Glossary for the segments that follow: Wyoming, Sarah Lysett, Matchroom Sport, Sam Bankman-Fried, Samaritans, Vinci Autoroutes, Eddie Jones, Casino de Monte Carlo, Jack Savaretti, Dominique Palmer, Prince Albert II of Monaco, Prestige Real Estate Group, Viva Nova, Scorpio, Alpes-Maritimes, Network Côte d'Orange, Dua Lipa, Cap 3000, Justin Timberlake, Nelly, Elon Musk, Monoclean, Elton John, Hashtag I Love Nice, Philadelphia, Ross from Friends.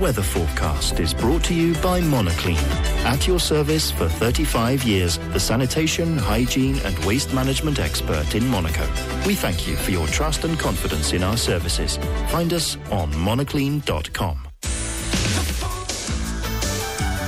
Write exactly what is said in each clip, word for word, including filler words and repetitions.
weather forecast is brought to you by Monoclean. At your service for thirty-five years, the sanitation, hygiene and waste management expert in Monaco. We thank you for your trust and confidence in our services. Find us on monoclean dot com.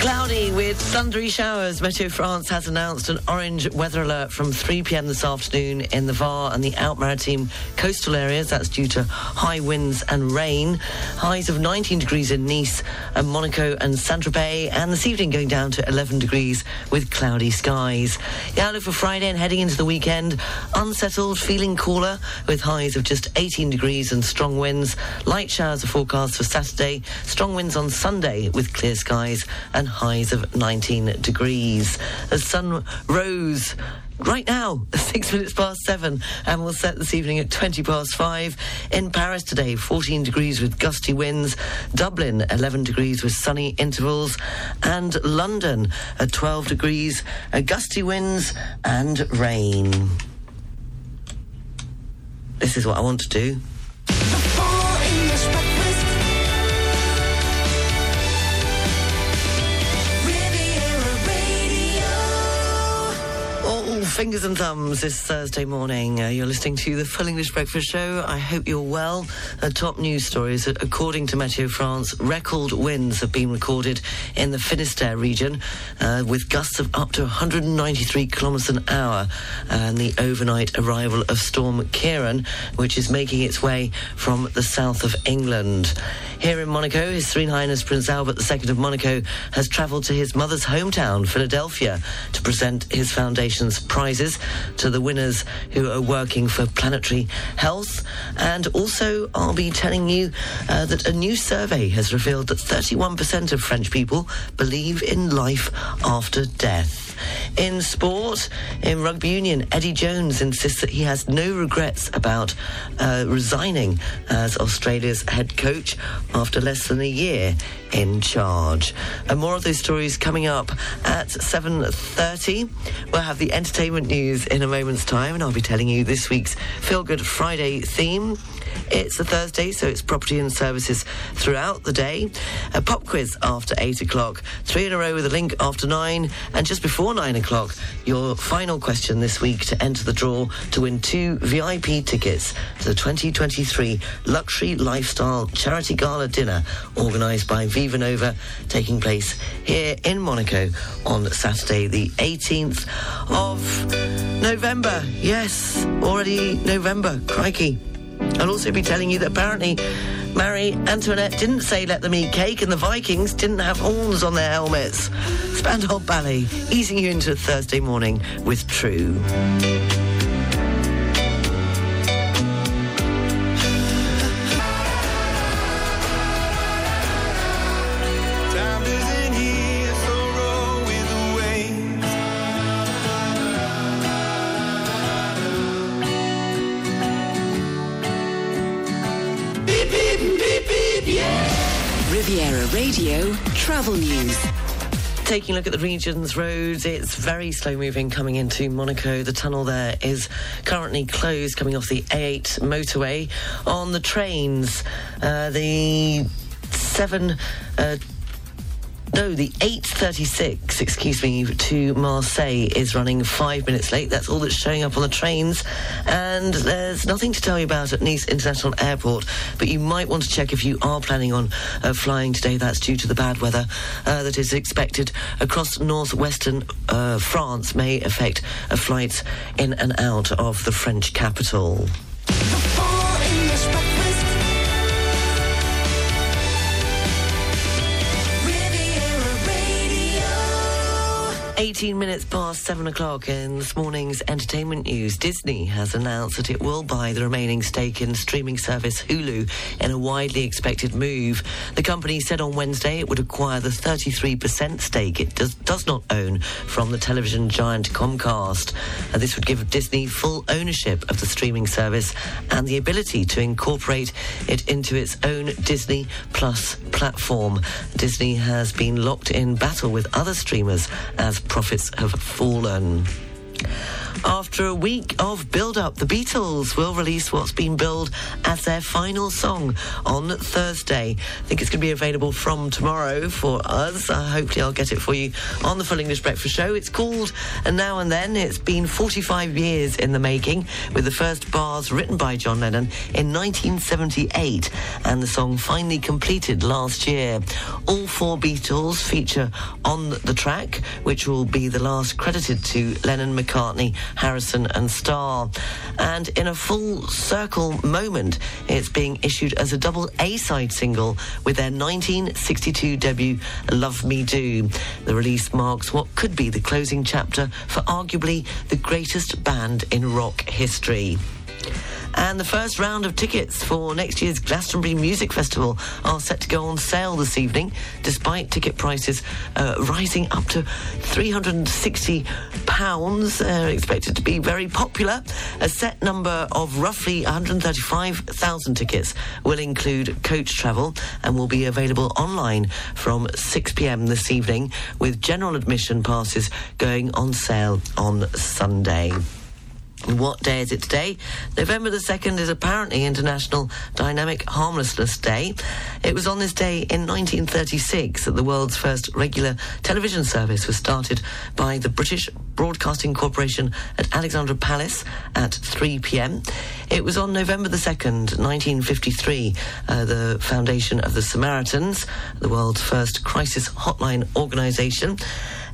Cloudy with thundery showers. Météo France has announced an orange weather alert from three p.m. this afternoon in the Var and the Alpes-Maritimes coastal areas. That's due to high winds and rain. Highs of nineteen degrees in Nice and Monaco and Saint-Tropez. And this evening going down to eleven degrees with cloudy skies. The outlook for Friday and heading into the weekend. Unsettled, feeling cooler with highs of just eighteen degrees and strong winds. Light showers are forecast for Saturday. Strong winds on Sunday with clear skies and highs of nineteen degrees. The sun rose right now, six minutes past seven, and we'll set this evening at twenty past five. In Paris today, fourteen degrees with gusty winds. Dublin, eleven degrees with sunny intervals. And London at twelve degrees, gusty winds and rain. This is what I want to do. Fingers and thumbs this Thursday morning. Uh, you're listening to the Full English Breakfast Show. I hope you're well. Uh, top news stories that, according to Météo France, record winds have been recorded in the Finistère region uh, with gusts of up to one hundred ninety-three kilometres an hour, and the overnight arrival of Storm Ciarán, which is making its way from the south of England. Here in Monaco, His Serene Highness Prince Albert the Second of Monaco has travelled to his mother's hometown, Philadelphia, to present his foundation's prizes to the winners who are working for planetary health. And also I'll be telling you uh, that a new survey has revealed that thirty-one percent of French people believe in life after death. In sport, in rugby union, Eddie Jones insists that he has no regrets about uh, resigning as Australia's head coach after less than a year in charge. And more of those stories coming up at seven thirty. We'll have the entertainment news in a moment's time, and I'll be telling you this week's Feel Good Friday theme. It's a Thursday, so it's property and services throughout the day. A pop quiz after eight o'clock, three in a row with a link after nine, and just before nine o'clock, your final question this week to enter the draw to win two V I P tickets to the twenty twenty-three Luxury Lifestyle Charity Gala Dinner organised by Viva Nova, taking place here in Monaco on Saturday the eighteenth of November. Yes, already November. Crikey. I'll also be telling you that apparently Marie Antoinette didn't say let them eat cake, and the Vikings didn't have horns on their helmets. Spandau Ballet, easing you into Thursday morning with True. Radio Travel News. Taking a look at the region's roads, it's very slow moving coming into Monaco. The tunnel there is currently closed coming off the A eight motorway. On the trains, uh, the seven... Uh, No, the eight thirty-six, excuse me, to Marseille is running five minutes late. That's all that's showing up on the trains. And there's nothing to tell you about at Nice International Airport, but you might want to check if you are planning on uh, flying today. That's due to the bad weather uh, that is expected across northwestern uh, France may affect uh, flights in and out of the French capital. eighteen minutes past seven o'clock in this morning's entertainment news. Disney has announced that it will buy the remaining stake in streaming service Hulu in a widely expected move. The company said on Wednesday it would acquire the thirty-three percent stake it does, does not own from the television giant Comcast. Uh, this would give Disney full ownership of the streaming service and the ability to incorporate it into its own Disney Plus platform. Disney has been locked in battle with other streamers as profits have fallen. After a week of build-up, the Beatles will release what's been billed as their final song on Thursday. I think it's going to be available from tomorrow for us. Uh, hopefully I'll get it for you on the Full English Breakfast Show. It's called And Now and Then. It's been forty-five years in the making, with the first bars written by John Lennon in nineteen seventy-eight, and the song finally completed last year. All four Beatles feature on the track, which will be the last credited to Lennon, McCartney, Harrison and Starr. And in a full circle moment, it's being issued as a double A-side single with their nineteen sixty-two debut, Love Me Do. The release marks what could be the closing chapter for arguably the greatest band in rock history. And the first round of tickets for next year's Glastonbury Music Festival are set to go on sale this evening, despite ticket prices uh, rising up to three hundred sixty pounds. They're expected to be very popular. A set number of roughly one hundred thirty-five thousand tickets will include coach travel and will be available online from six p.m. this evening, with general admission passes going on sale on Sunday. What day is it today? November the second is apparently International Dynamic Harmlessness Day. It was on this day in nineteen thirty-six that the world's first regular television service was started by the British Broadcasting Corporation at Alexandra Palace at three p.m. It was on November the second, nineteen fifty-three, uh, the foundation of the Samaritans, the world's first crisis hotline organisation.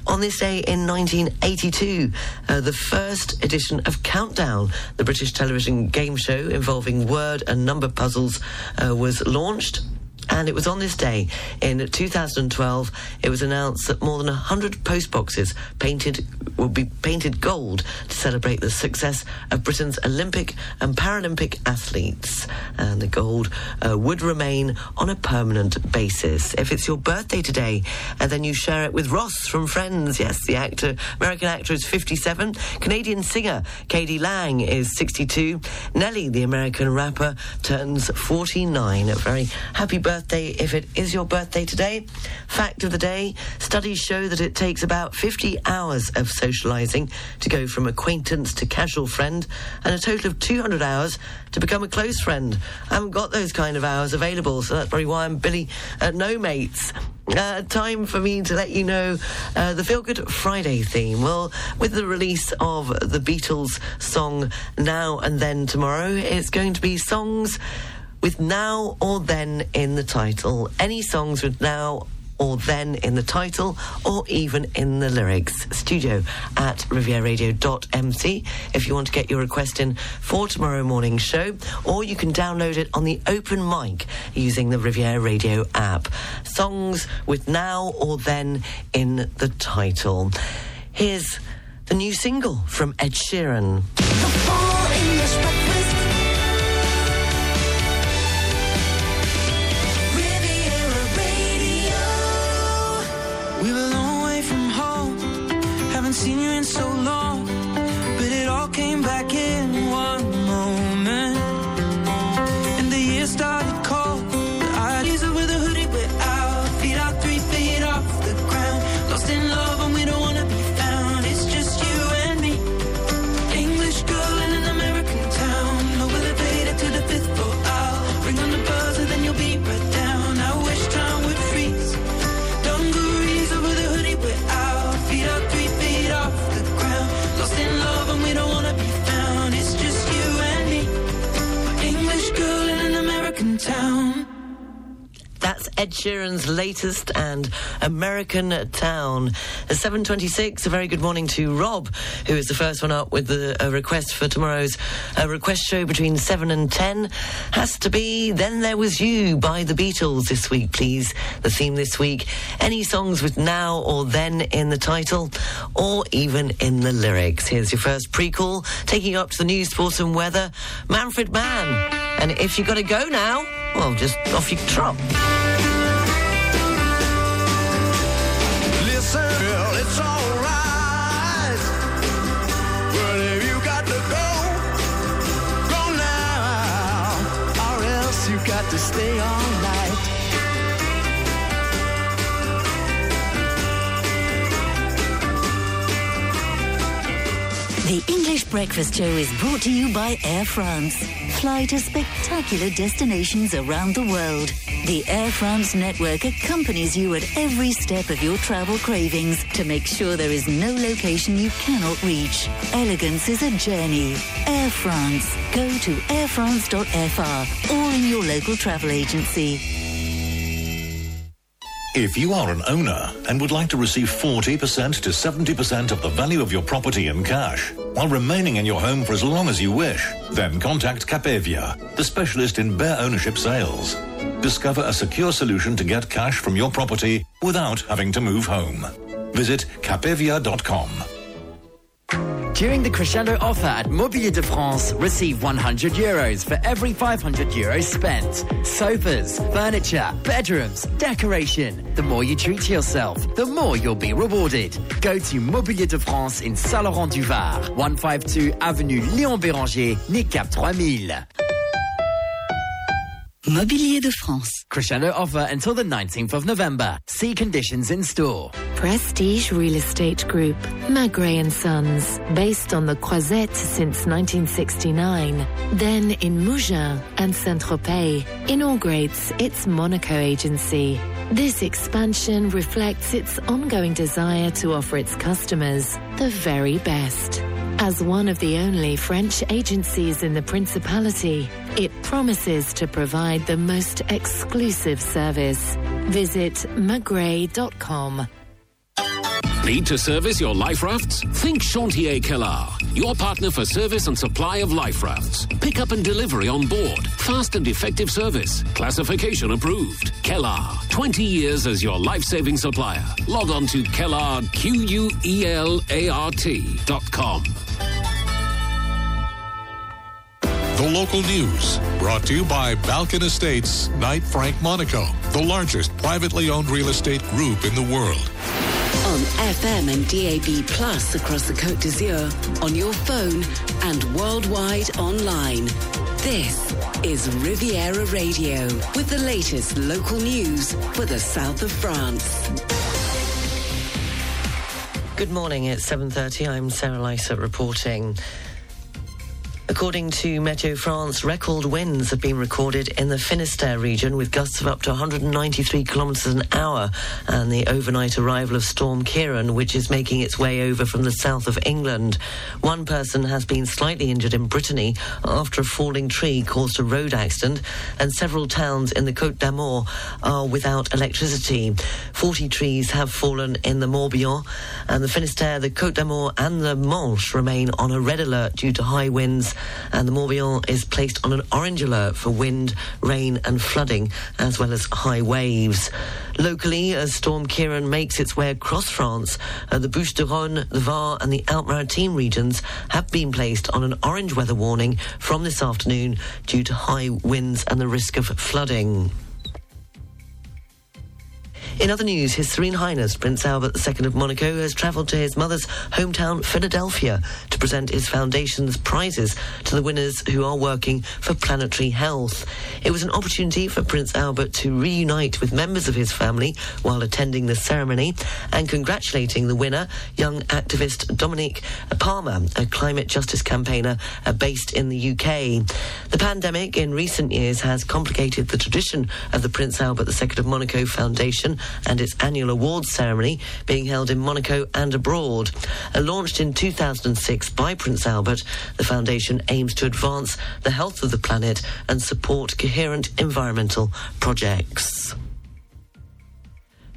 On this day in nineteen eighty-two, uh, the first edition of Countdown, the British television game show involving word and number puzzles, uh, was launched. And it was on this day in two thousand twelve, it was announced that more than one hundred postboxes painted will be painted gold to celebrate the success of Britain's Olympic and Paralympic athletes. And the gold uh, would remain on a permanent basis. If it's your birthday today, and then you share it with Ross from Friends. Yes, the actor, American actor, is fifty-seven. Canadian singer K D Lang is sixty-two. Nelly, the American rapper, turns forty-nine. A very happy birthday. Birthday, if it is your birthday today. Fact of the day: studies show that it takes about fifty hours of socialising to go from acquaintance to casual friend, and a total of two hundred hours to become a close friend. I haven't got those kind of hours available, so that's probably why I'm Billy at No Mates. Uh, time for me to let you know uh, the Feel Good Friday theme. Well, with the release of the Beatles' song Now and Then tomorrow, it's going to be songs with now or then in the title. Any songs with now or then in the title, or even in the lyrics. Studio at riviera radio dot m c if you want to get your request in for tomorrow morning's show, or you can download it on the open mic using the Riviera Radio app. Songs with now or then in the title. Here's the new single from Ed Sheeran. Seen you in so long, but it all came back in one moment. And the year started cold, but I teased her with a hoodie without feet out, three feet off the ground. Lost in love and we don't wanna be found. It's just you and me, English girl in an American town. No elevator to the fifth floor. I'll ring on the buzzer, then you'll be right down. I wish time would freeze. Dungarees over the hoodie without feet out, three. Lost in love and we don't wanna be found. It's just you and me, English girl in an American town. That's Ed Sheeran's latest, and American Town. At seven twenty-six, a very good morning to Rob, who is the first one up with the uh, request for tomorrow's uh, request show between seven and ten. Has to be Then There Was You by the Beatles this week, please. The theme this week: any songs with now or then in the title, or even in the lyrics. Here's your first pre-call, taking you up to the news, sports and weather. Manfred Mann, and If You Gotta Go Now. Well, just off your trot. Listen, girl, it's all right. But if you got to go, go now, or else you got to stay all night. The English Breakfast Show is brought to you by Air France. Fly to spectacular destinations around the world. The Air France network accompanies you at every step of your travel cravings to make sure there is no location you cannot reach. Elegance is a journey. Air France. Go to air france dot f r or in your local travel agency. If you are an owner and would like to receive forty percent to seventy percent of the value of your property in cash while remaining in your home for as long as you wish, then contact Capevia, the specialist in bare ownership sales. Discover a secure solution to get cash from your property without having to move home. Visit capevia dot com. During the Crescendo offer at Mobilier de France, receive one hundred euros for every five hundred euros spent. Sofas, furniture, bedrooms, decoration. The more you treat yourself, the more you'll be rewarded. Go to Mobilier de France in Saint-Laurent-du-Var, one fifty-two Avenue Léon-Béranger, near Cap three mille. Mobilier de France. Crescendo offer until the nineteenth of November. See conditions in store. Prestige Real Estate Group. Magray and Sons. Based on the Croisette since nineteen sixty-nine. Then in Mougins and Saint-Tropez. Inaugurates its Monaco agency. This expansion reflects its ongoing desire to offer its customers the very best. As one of the only French agencies in the Principality, it promises to provide the most exclusive service. Visit magray dot com. Need to service your life rafts? Think Chantier Quélart, your partner for service and supply of life rafts. Pick up and delivery on board. Fast and effective service. Classification approved. Quélart, twenty years as your life-saving supplier. Log on to Quélart, Q U E L A R T dot com. The local news, brought to you by Balkan Estates, Knight Frank Monaco, the largest privately owned real estate group in the world. On F M and D A B Plus across the Côte d'Azur, on your phone and worldwide online. This is Riviera Radio with the latest local news for the south of France. Good morning, it's seven thirty. I'm Sarah Lysett reporting. According to Météo France, record winds have been recorded in the Finistère region with gusts of up to one hundred ninety-three kilometres an hour, and the overnight arrival of Storm Ciarán, which is making its way over from the south of England. One person has been slightly injured in Brittany after a falling tree caused a road accident, and several towns in the Côtes-d'Armor are without electricity. forty trees have fallen in the Morbihan, and the Finistère, the Côtes-d'Armor and the Manche remain on a red alert due to high winds, and the Morbihan is placed on an orange alert for wind, rain and flooding, as well as high waves. Locally, as Storm Ciarán makes its way across France, uh, the Bouches-du-Rhône, the Var and the Alpes-Maritimes regions have been placed on an orange weather warning from this afternoon due to high winds and the risk of flooding. In other news, His Serene Highness Prince Albert the Second of Monaco has travelled to his mother's hometown, Philadelphia, to present his foundation's prizes to the winners who are working for planetary health. It was an opportunity for Prince Albert to reunite with members of his family while attending the ceremony and congratulating the winner, young activist Dominique Palmer, a climate justice campaigner based in the U K. The pandemic in recent years has complicated the tradition of the Prince Albert the Second of Monaco Foundation and its annual awards ceremony being held in Monaco and abroad. Launched in two thousand six by Prince Albert, the foundation aims to advance the health of the planet and support coherent environmental projects.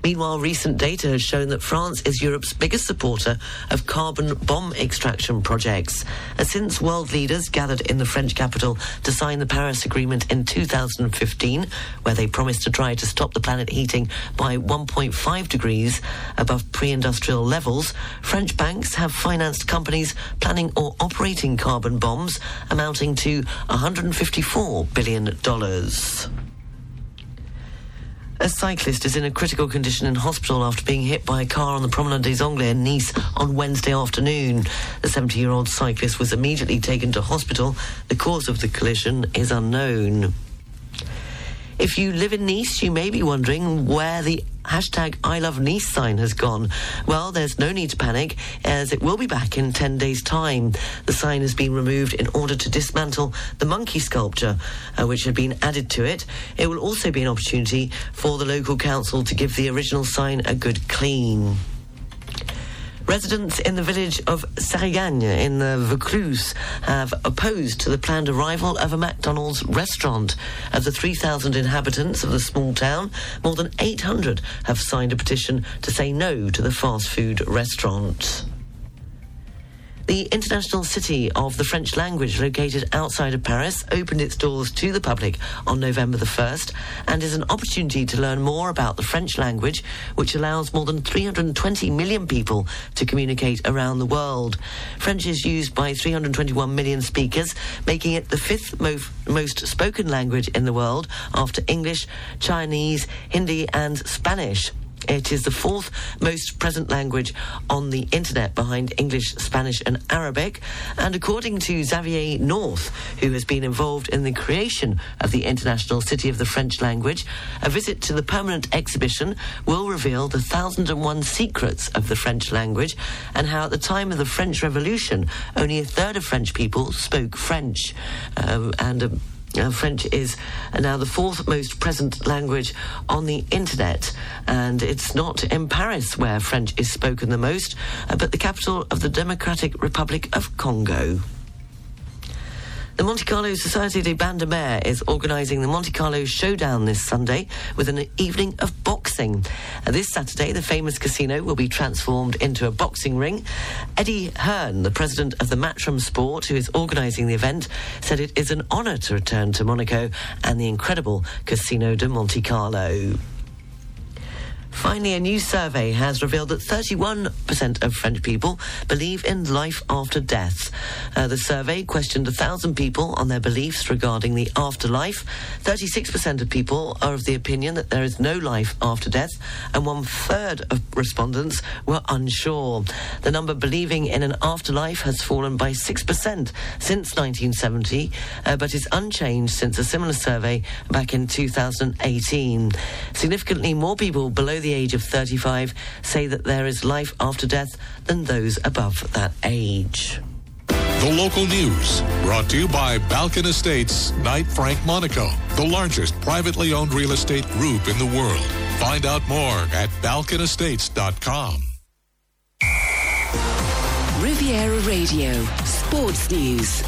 Meanwhile, recent data has shown that France is Europe's biggest supporter of carbon bomb extraction projects. Since world leaders gathered in the French capital to sign the Paris Agreement in two thousand fifteen, where they promised to try to stop the planet heating by one point five degrees above pre-industrial levels, French banks have financed companies planning or operating carbon bombs amounting to one hundred fifty-four billion dollars. A cyclist is in a critical condition in hospital after being hit by a car on the Promenade des Anglais in Nice on Wednesday afternoon. The seventy-year-old cyclist was immediately taken to hospital. The cause of the collision is unknown. If you live in Nice, you may be wondering where the hashtag I Love Nice sign has gone. Well, there's no need to panic, as it will be back in ten days' time. The sign has been removed in order to dismantle the monkey sculpture, uh, which had been added to it. It will also be an opportunity for the local council to give the original sign a good clean. Residents in the village of Sarriagne in the Vaucluse have opposed to the planned arrival of a McDonald's restaurant. Of the three thousand inhabitants of the small town, more than eight hundred have signed a petition to say no to the fast food restaurant. The International City of the French Language, located outside of Paris, opened its doors to the public on November the first and is an opportunity to learn more about the French language, which allows more than three hundred twenty million people to communicate around the world. French is used by three hundred twenty-one million speakers, making it the fifth mo- most spoken language in the world after English, Chinese, Hindi and Spanish. It is the fourth most present language on the internet behind English, Spanish and Arabic. And according to Xavier North, who has been involved in the creation of the International City of the French Language, a visit to the permanent exhibition will reveal the thousand and one secrets of the French language and how at the time of the French Revolution, only a third of French people spoke French. Um, and... Uh, Uh, French is now the fourth most present language on the internet, and it's not in Paris where French is spoken the most, uh, but the capital of the Democratic Republic of Congo. The Monte Carlo Société des Bandes de Mer is organising the Monte Carlo Showdown this Sunday with an evening of boxing. Uh, this Saturday, the famous casino will be transformed into a boxing ring. Eddie Hearn, the president of the Matchroom Sport, who is organising the event, said it is an honour to return to Monaco and the incredible Casino de Monte Carlo. Finally, a new survey has revealed that thirty-one percent of French people believe in life after death. Uh, the survey questioned one thousand people on their beliefs regarding the afterlife. thirty-six percent of people are of the opinion that there is no life after death, and one-third of respondents were unsure. The number believing in an afterlife has fallen by six percent since nineteen seventy, uh, but is unchanged since a similar survey back in two thousand eighteen. Significantly more people below the age of thirty-five say that there is life after death than those above that age. The local news brought to you by Balkan Estates, Knight Frank Monaco, the largest privately owned real estate group in the world. Find out more at balkan estates dot com. Riviera Radio Sports News.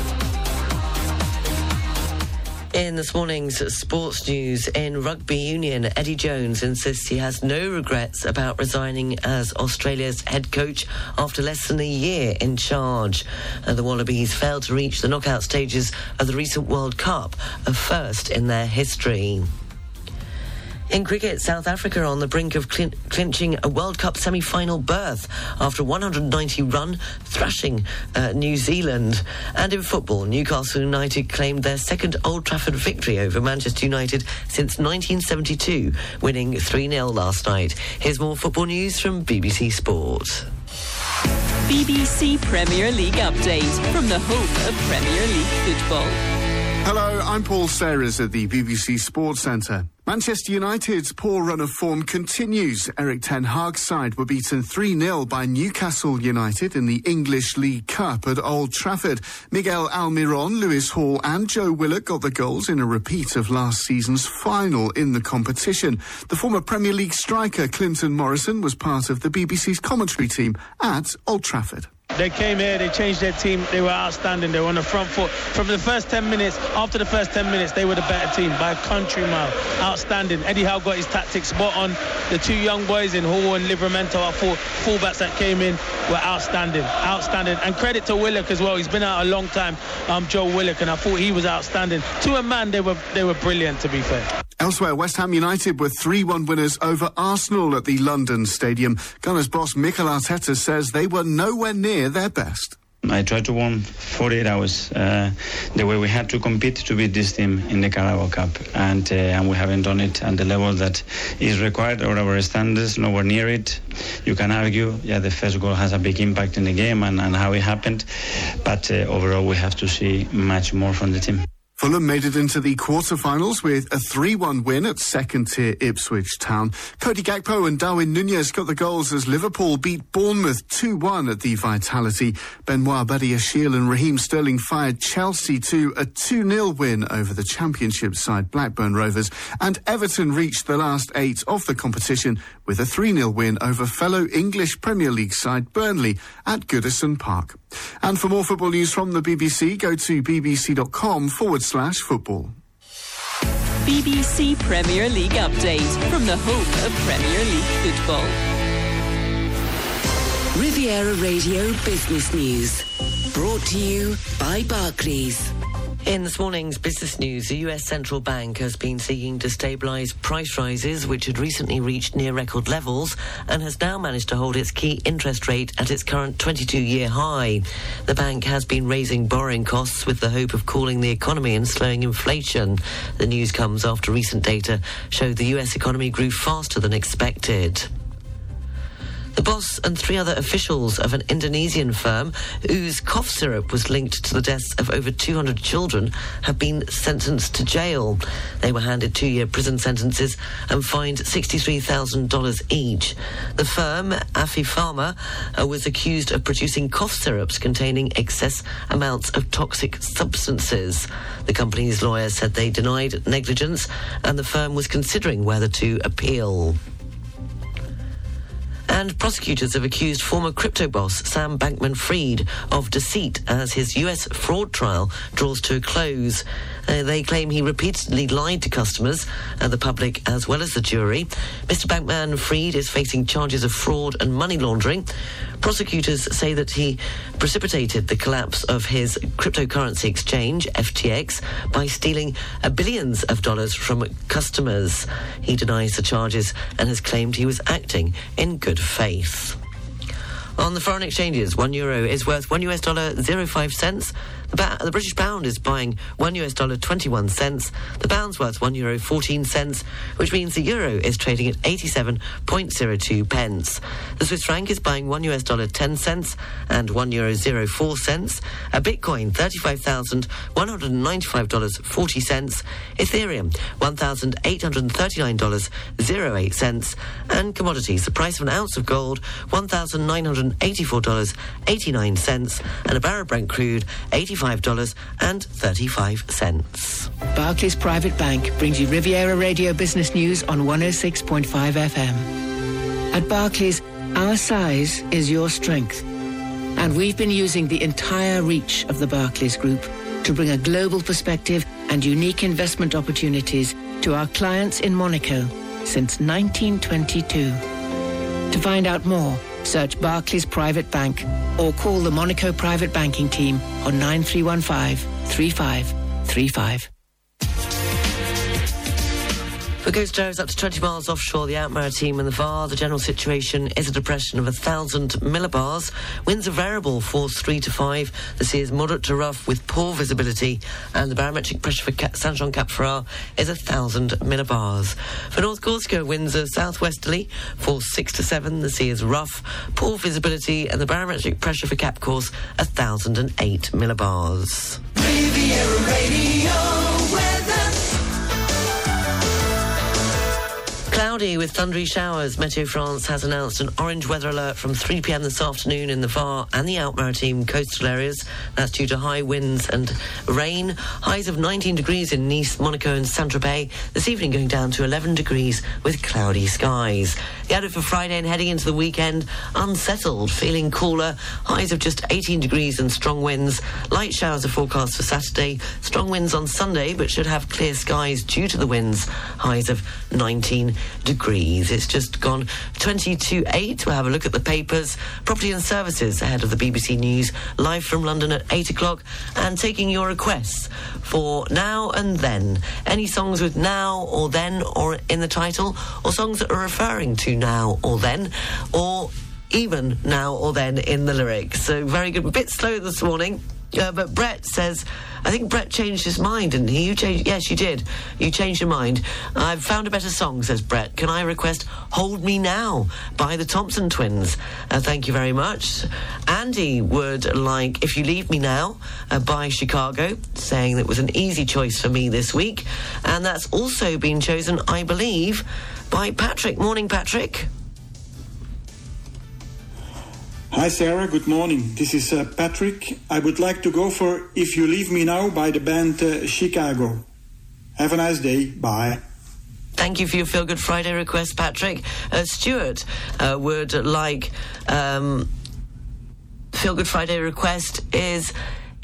In this morning's sports news, in rugby union, Eddie Jones insists he has no regrets about resigning as Australia's head coach after less than a year in charge. Uh, the Wallabies failed to reach the knockout stages of the recent World Cup, a first in their history. In cricket, South Africa are on the brink of clin- clinching a World Cup semi-final berth after a one hundred ninety run thrashing uh, New Zealand. And in football, Newcastle United claimed their second Old Trafford victory over Manchester United since nineteen seventy-two, winning three nil last night. Here's more football news from B B C Sport. B B C Premier League update from the home of Premier League football. Hello, I'm Paul Sayres at the B B C Sports Centre. Manchester United's poor run of form continues. Eric ten Hag's side were beaten three nil by Newcastle United in the English League Cup at Old Trafford. Miguel Almiron, Lewis Hall and Joe Willock got the goals in a repeat of last season's final in the competition. The former Premier League striker Clinton Morrison was part of the B B C's commentary team at Old Trafford. They came here, they changed their team, they were outstanding, they were on the front foot. From the first ten minutes, after the first ten minutes, they were the better team by a country mile. Outstanding. Eddie Howe got his tactics spot on. The two young boys in Hall and Livramento, our full, fullbacks that came in, were outstanding. Outstanding. And credit to Willock as well. He's been out a long time, um, Joe Willock, and I thought he was outstanding. To a man, they were they were brilliant, to be fair. Elsewhere, West Ham United were three one winners over Arsenal at the London Stadium. Gunners boss Mikel Arteta says they were nowhere near their best. I tried to win forty-eight hours, uh, the way we had to compete to beat this team in the Carabao Cup, and uh, and we haven't done it at the level that is required or our standards, nowhere near it. You can argue, yeah, the first goal has a big impact in the game and, and how it happened, but uh, overall we have to see much more from the team. Fulham made it into the quarterfinals with a three one win at second-tier Ipswich Town. Cody Gakpo and Darwin Núñez got the goals as Liverpool beat Bournemouth two one at the Vitality. Benoît Badiachile and Raheem Sterling fired Chelsea to a two nil win over the Championship side Blackburn Rovers. And Everton reached the last eight of the competition with a three nil win over fellow English Premier League side Burnley at Goodison Park. And for more football news from the B B C, go to bbc.com forward slash football. B B C Premier League update from the home of Premier League football. Riviera Radio Business News, brought to you by Barclays. In this morning's business news, the U S Central Bank has been seeking to stabilise price rises, which had recently reached near-record levels, and has now managed to hold its key interest rate at its current twenty-two-year high. The bank has been raising borrowing costs with the hope of cooling the economy and slowing inflation. The news comes after recent data showed the U S economy grew faster than expected. The boss and three other officials of an Indonesian firm whose cough syrup was linked to the deaths of over two hundred children have been sentenced to jail. They were handed two-year prison sentences and fined sixty-three thousand dollars each. The firm, Afifarma, was accused of producing cough syrups containing excess amounts of toxic substances. The company's lawyer said they denied negligence and the firm was considering whether to appeal. And prosecutors have accused former crypto boss Sam Bankman-Fried of deceit as his U S fraud trial draws to a close. Uh, they claim he repeatedly lied to customers and the public as well as the jury. Mister Bankman-Fried is facing charges of fraud and money laundering. Prosecutors say that he precipitated the collapse of his cryptocurrency exchange, F T X, by stealing billions of dollars from customers. He denies the charges and has claimed he was acting in good faith. On the foreign exchanges, one euro is worth one U S dollar zero five cents. The, ba- the British pound is buying one U S dollar twenty-one cents. The pound's worth one euro fourteen cents, which means the euro is trading at eighty-seven point zero two pence. The Swiss franc is buying one U S dollar ten cents and one euro zero four cents. A Bitcoin thirty-five thousand one hundred ninety-five dollars forty cents. Ethereum one thousand eight hundred thirty-nine dollars zero eight cents. And commodities: the price of an ounce of gold one thousand nine hundred eighty-four dollars and eighty-nine cents and a barrel Brent crude eighty-five dollars and thirty-five cents. Barclays Private Bank brings you Riviera Radio Business News on one oh six point five F M. At Barclays, our size is your strength, and we've been using the entire reach of the Barclays Group to bring a global perspective and unique investment opportunities to our clients in Monaco since nineteen twenty-two. To find out more, search Barclays Private Bank or call the Monaco Private Banking Team on nine three one five, three five three five. For ghost areas up to twenty miles offshore, the Alpes-Maritimes and the V A R, the general situation is a depression of one thousand millibars. Winds are variable, force three to five. The sea is moderate to rough with poor visibility, and the barometric pressure for Saint-Jean-Cap-Ferrat is one thousand millibars. For North Corsica, winds are southwesterly, force six to seven. The sea is rough, poor visibility, and the barometric pressure for Cap Corse, one thousand eight millibars. Riviera Radio weather. Cloudy with thundery showers. Météo France has announced an orange weather alert from three p m this afternoon in the V A R and the Alpes-Maritimes coastal areas. That's due to high winds and rain. Highs of nineteen degrees in Nice, Monaco and Saint-Tropez. This evening going down to eleven degrees with cloudy skies. The outlook for Friday and heading into the weekend, unsettled, feeling cooler. Highs of just eighteen degrees and strong winds. Light showers are forecast for Saturday. Strong winds on Sunday, but should have clear skies due to the winds. Highs of nineteen degrees. It's just gone twenty to eight. We'll have a look at the papers. Property and services ahead of the B B C News live from London at eight o'clock, and taking your requests for Now and Then. Any songs with now or then or in the title, or songs that are referring to now or then, or even now or then in the lyrics. So very good. A bit slow this morning. Uh, but Brett says, I think Brett changed his mind, didn't he? You changed, yes, you did. You changed your mind. I've found a better song, says Brett. Can I request Hold Me Now by the Thompson Twins? Uh, thank you very much. Andy would like If You Leave Me Now uh, by Chicago, saying that was an easy choice for me this week. And that's also been chosen, I believe, by Patrick. Morning, Patrick. Hi Sarah, good morning. This is uh, Patrick. I would like to go for If You Leave Me Now by the band uh, Chicago. Have a nice day. Bye. Thank you for your Feel Good Friday request, Patrick. Uh, Stuart uh, would like... Um, Feel Good Friday request is...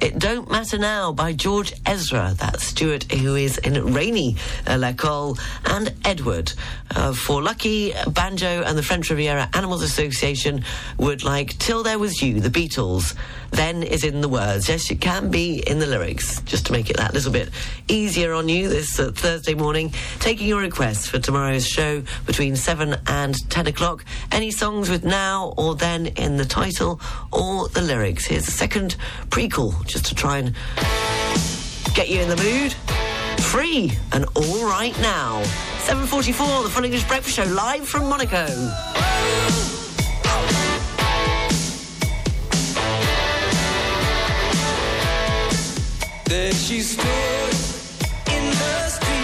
It Don't Matter Now by George Ezra. That's Stuart, who is in rainy uh, L'École, and Edward. Uh, for Lucky, Banjo and the French Riviera Animals Association would like Till There Was You, the Beatles. Then is in the words. Yes, it can be in the lyrics, just to make it that little bit easier on you this uh, Thursday morning. Taking your requests for tomorrow's show between seven and ten o'clock. Any songs with now or then in the title or the lyrics. Here's a second prequel, just to try and get you in the mood. Free and All Right Now. seven forty-four, the Full English Breakfast Show, live from Monaco. There she stood in the street.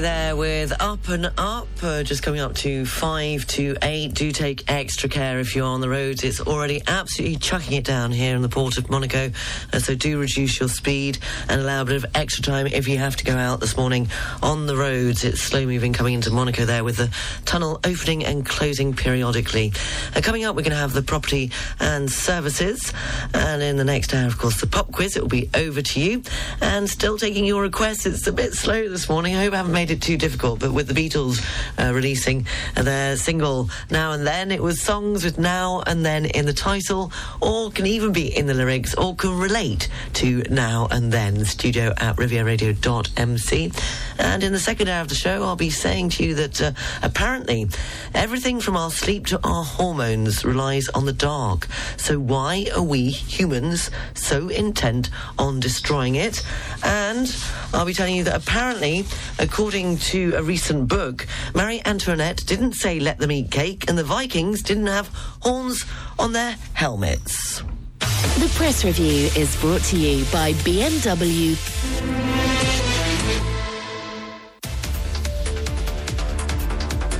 There with Up and Up, uh, just coming up to five to eight. Do take extra care if you're on the roads. It's already absolutely chucking it down here in the port of Monaco, uh, so do reduce your speed and allow a bit of extra time if you have to go out this morning on the roads. It's slow moving coming into Monaco there, with the tunnel opening and closing periodically. Uh, coming up, we're going to have the property and services, and in the next hour, of course, the pop quiz. It will be over to you, and still taking your requests. It's a bit slow this morning. I hope I haven't made it too difficult, but with the Beatles uh, releasing their single Now and Then, it was songs with now and then in the title, or can even be in the lyrics, or can relate to now and then. Studio at riviera radio dot m c. And in the second hour of the show, I'll be saying to you that uh, apparently everything from our sleep to our hormones relies on the dark. So why are we humans so intent on destroying it? And I'll be telling you that apparently, according to a recent book, Marie Antoinette didn't say let them eat cake, and the Vikings didn't have horns on their helmets. The press review is brought to you by B M W.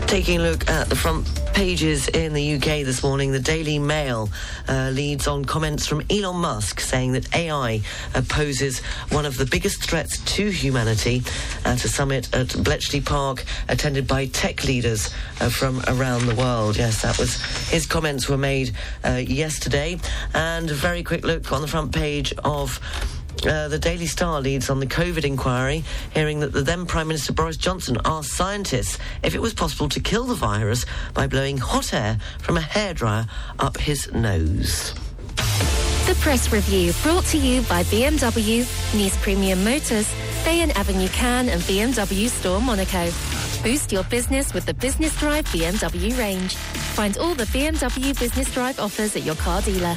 Taking a look at the front pages in the U K this morning, the Daily Mail uh, leads on comments from Elon Musk saying that A I uh, poses one of the biggest threats to humanity at a summit at Bletchley Park attended by tech leaders uh, from around the world. Yes, that was his comments were made uh, yesterday. And a very quick look on the front page of Uh, the Daily Star leads on the COVID inquiry, hearing that the then Prime Minister Boris Johnson asked scientists if it was possible to kill the virus by blowing hot air from a hairdryer up his nose. The press review brought to you by B M W, Nice Premium Motors, Bayonne Avenue Cannes and B M W Store Monaco. Boost your business with the Business Drive B M W range. Find all the B M W Business Drive offers at your car dealer.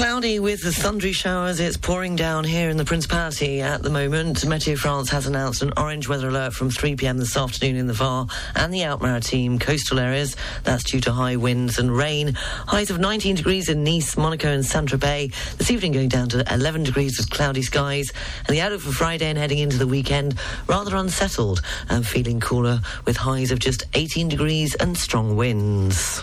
Cloudy with the thundery showers. It's pouring down here in the Principality at the moment. Météo France has announced an orange weather alert from three p m this afternoon in the Var and the Alpes-Maritimes coastal areas. That's due to high winds and rain. Highs of nineteen degrees in Nice, Monaco and Saint-Tropez. This evening going down to eleven degrees with cloudy skies. And the outlook for Friday and heading into the weekend, rather unsettled and feeling cooler with highs of just eighteen degrees and strong winds.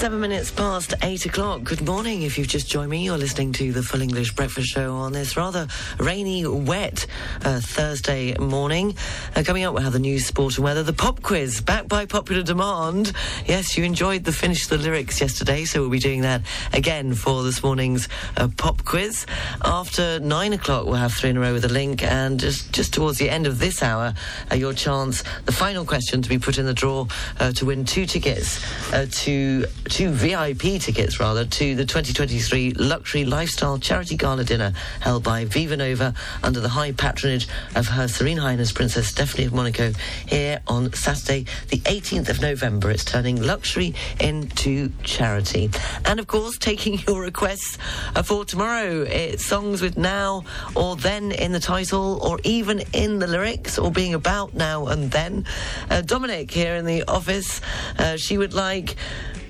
Seven minutes past eight o'clock. Good morning. If you've just joined me, you're listening to the Full English Breakfast Show on this rather rainy, wet uh, Thursday morning. Uh, coming up, we'll have the news, sport and weather. The pop quiz, back by popular demand. Yes, you enjoyed the finish the lyrics yesterday, so we'll be doing that again for this morning's uh, pop quiz. After nine o'clock, we'll have three in a row with a link. And just, just towards the end of this hour, uh, your chance, the final question to be put in the draw uh, to win two tickets uh, to... two V I P tickets, rather, to the twenty twenty-three Luxury Lifestyle Charity Gala Dinner held by Viva Nova under the high patronage of Her Serene Highness Princess Stephanie of Monaco here on Saturday, the eighteenth of November. It's turning luxury into charity. And, of course, taking your requests for tomorrow. It's songs with now or then in the title or even in the lyrics or being about now and then. Uh, Dominic here in the office, uh, she would like...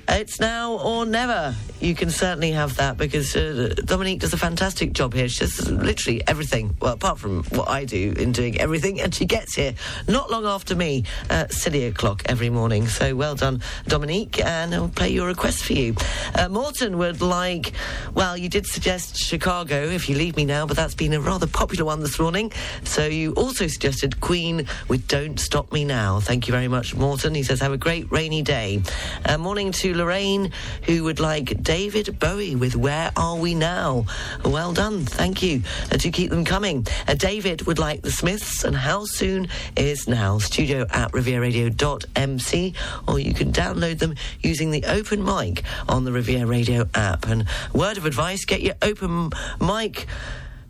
It's now or never. You can certainly have that because uh, Dominique does a fantastic job here. She does literally everything, well, apart from what I do in doing everything, and she gets here not long after me at silly o'clock every morning. So well done, Dominique, and I'll play your request for you. Uh, Morton would like, well, you did suggest Chicago, If You Leave Me Now, but that's been a rather popular one this morning. So you also suggested Queen with Don't Stop Me Now. Thank you very much, Morton. He says, have a great rainy day. Uh, morning to Lorraine, who would like David Bowie with Where Are We Now? Well done, thank you. Uh, do keep them coming. Uh, David would like The Smiths and How Soon Is Now. Studio at riviera radio dot m c, or you can download them using the open mic on the Riviera Radio app. And word of advice, get your open mic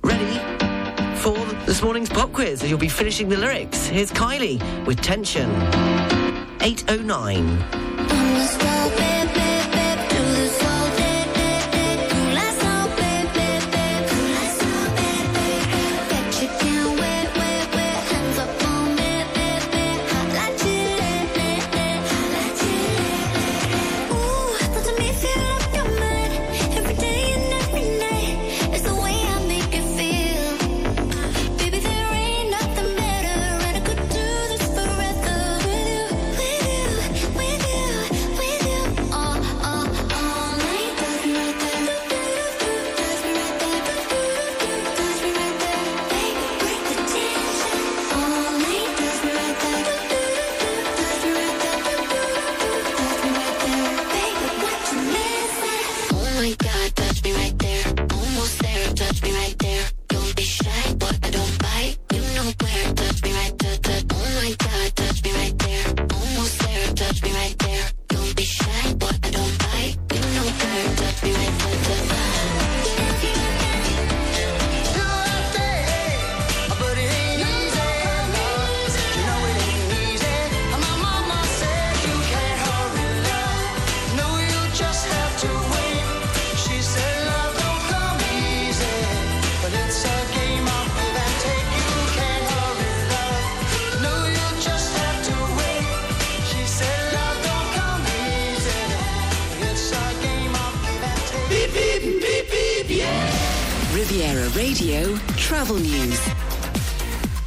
ready for this morning's pop quiz, and you'll be finishing the lyrics. Here's Kylie with Tension. eight oh nine.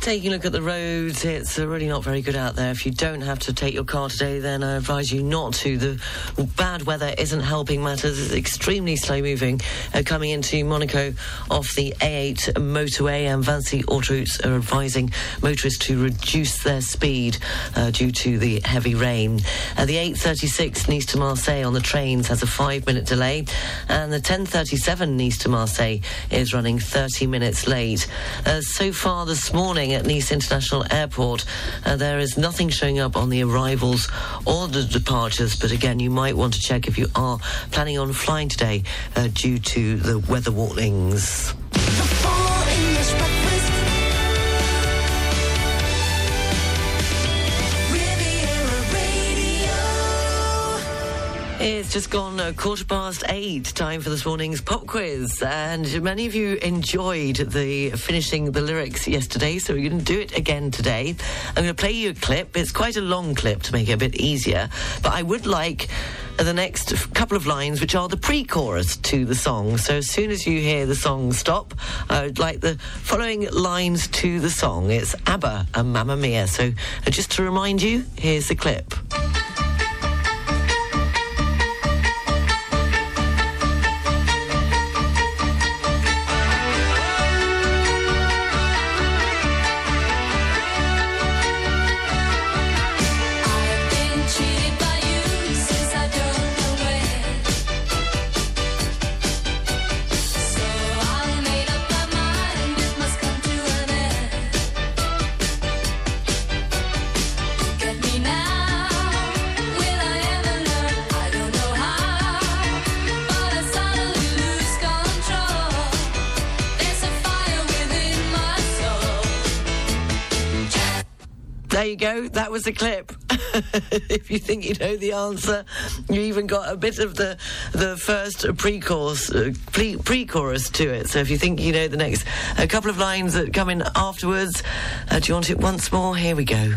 Taking a look at the roads, it's uh, really not very good out there. If you don't have to take your car today, then I advise you not to. The bad weather isn't helping matters. It's extremely slow moving uh, coming into Monaco off the A eight motorway, and Vinci Autoroutes are advising motorists to reduce their speed uh, due to the heavy rain. Uh, the eight thirty-six Nice to Marseille on the trains has a five minute delay, and the ten thirty-seven Nice to Marseille is running thirty minutes late. Uh, so far this morning at Nice International Airport, uh, there is nothing showing up on the arrivals or the departures, but again, you might want to check if you are planning on flying today uh, due to the weather warnings. It's just gone a quarter past eight, time for this morning's pop quiz. And many of you enjoyed the finishing the lyrics yesterday, so we're going to do it again today. I'm going to play you a clip. It's quite a long clip to make it a bit easier, but I would like the next couple of lines, which are the pre-chorus to the song. So as soon as you hear the song stop, I would like the following lines to the song. It's ABBA and Mamma Mia. So just to remind you, here's the clip. There you go. That was a clip. If you think you know the answer, you even got a bit of the the first pre-chorus, uh, pre- pre-chorus to it. So if you think you know the next a couple of lines that come in afterwards, uh, do you want it once more? Here we go.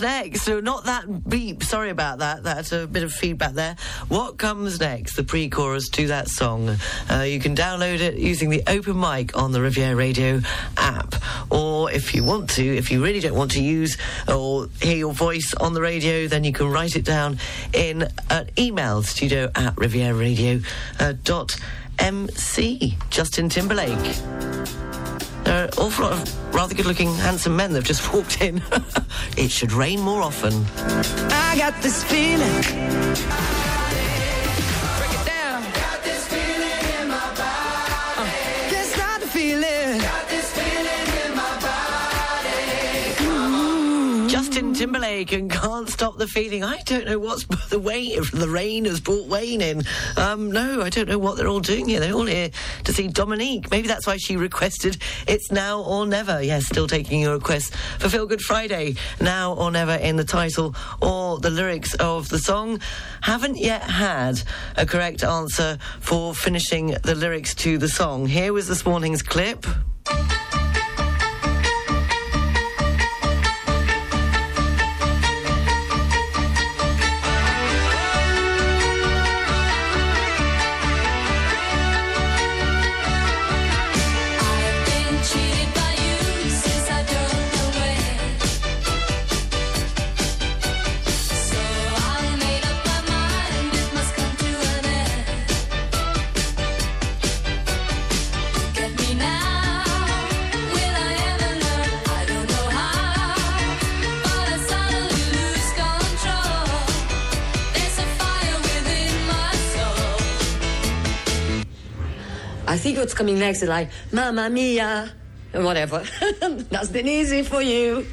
Next, so not that beep, sorry about that, that's a bit of feedback there. What comes next, the pre-chorus to that song. Uh, you can download it using the open mic on the Riviera Radio app, or if you want to, if you really don't want to use or hear your voice on the radio, then you can write it down in an email, studio at riviera radio dot m c. Justin Timberlake. There are an awful lot of rather good-looking, handsome men that have just walked in. It should rain more often. I got this feeling. Break it down. Got this feeling in my body. Uh, can't stop the feeling. Got this feeling in my body. Mm-hmm. Justin Timberlake and Can't Stop the Feeling. I don't know what's the way the rain has brought Wayne in. Um, no, I don't know what they're all doing here. They're all here to see Dominique. Maybe that's why she requested It's Now or Never. Yes, still taking your request for Feel Good Friday. Now or Never in the title or the lyrics of the song. Haven't yet had a correct answer for finishing the lyrics to the song. Here was this morning's clip. I think what's coming next is like, Mamma Mia, and whatever. That's been easy for you.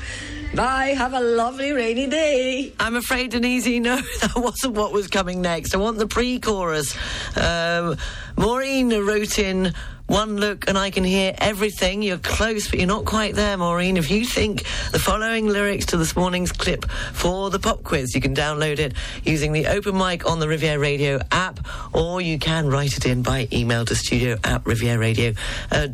Bye, have a lovely rainy day. I'm afraid, Denise, no, that wasn't what was coming next. I want the pre-chorus. Um, Maureen wrote in, one look and I can hear everything. You're close, but you're not quite there, Maureen. If you think the following lyrics to this morning's clip for the pop quiz, you can download it using the open mic on the Riviera Radio app, or you can write it in by email to studio at riviera radio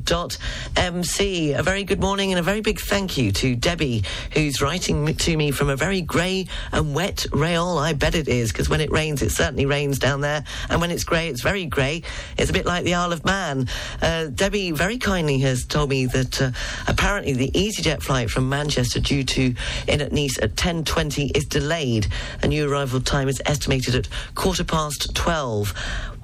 dot m c. A very good morning and a very big thank you to Debbie, who's writing to me from a very grey and wet rail. I bet it is, because when it rains, it certainly rains down there. And when it's grey, it's very grey. It's a bit like the Isle of Man. Uh, Debbie very kindly has told me that uh, apparently the EasyJet flight from Manchester due to in at Nice at ten twenty is delayed. A new arrival time is estimated at quarter past twelve.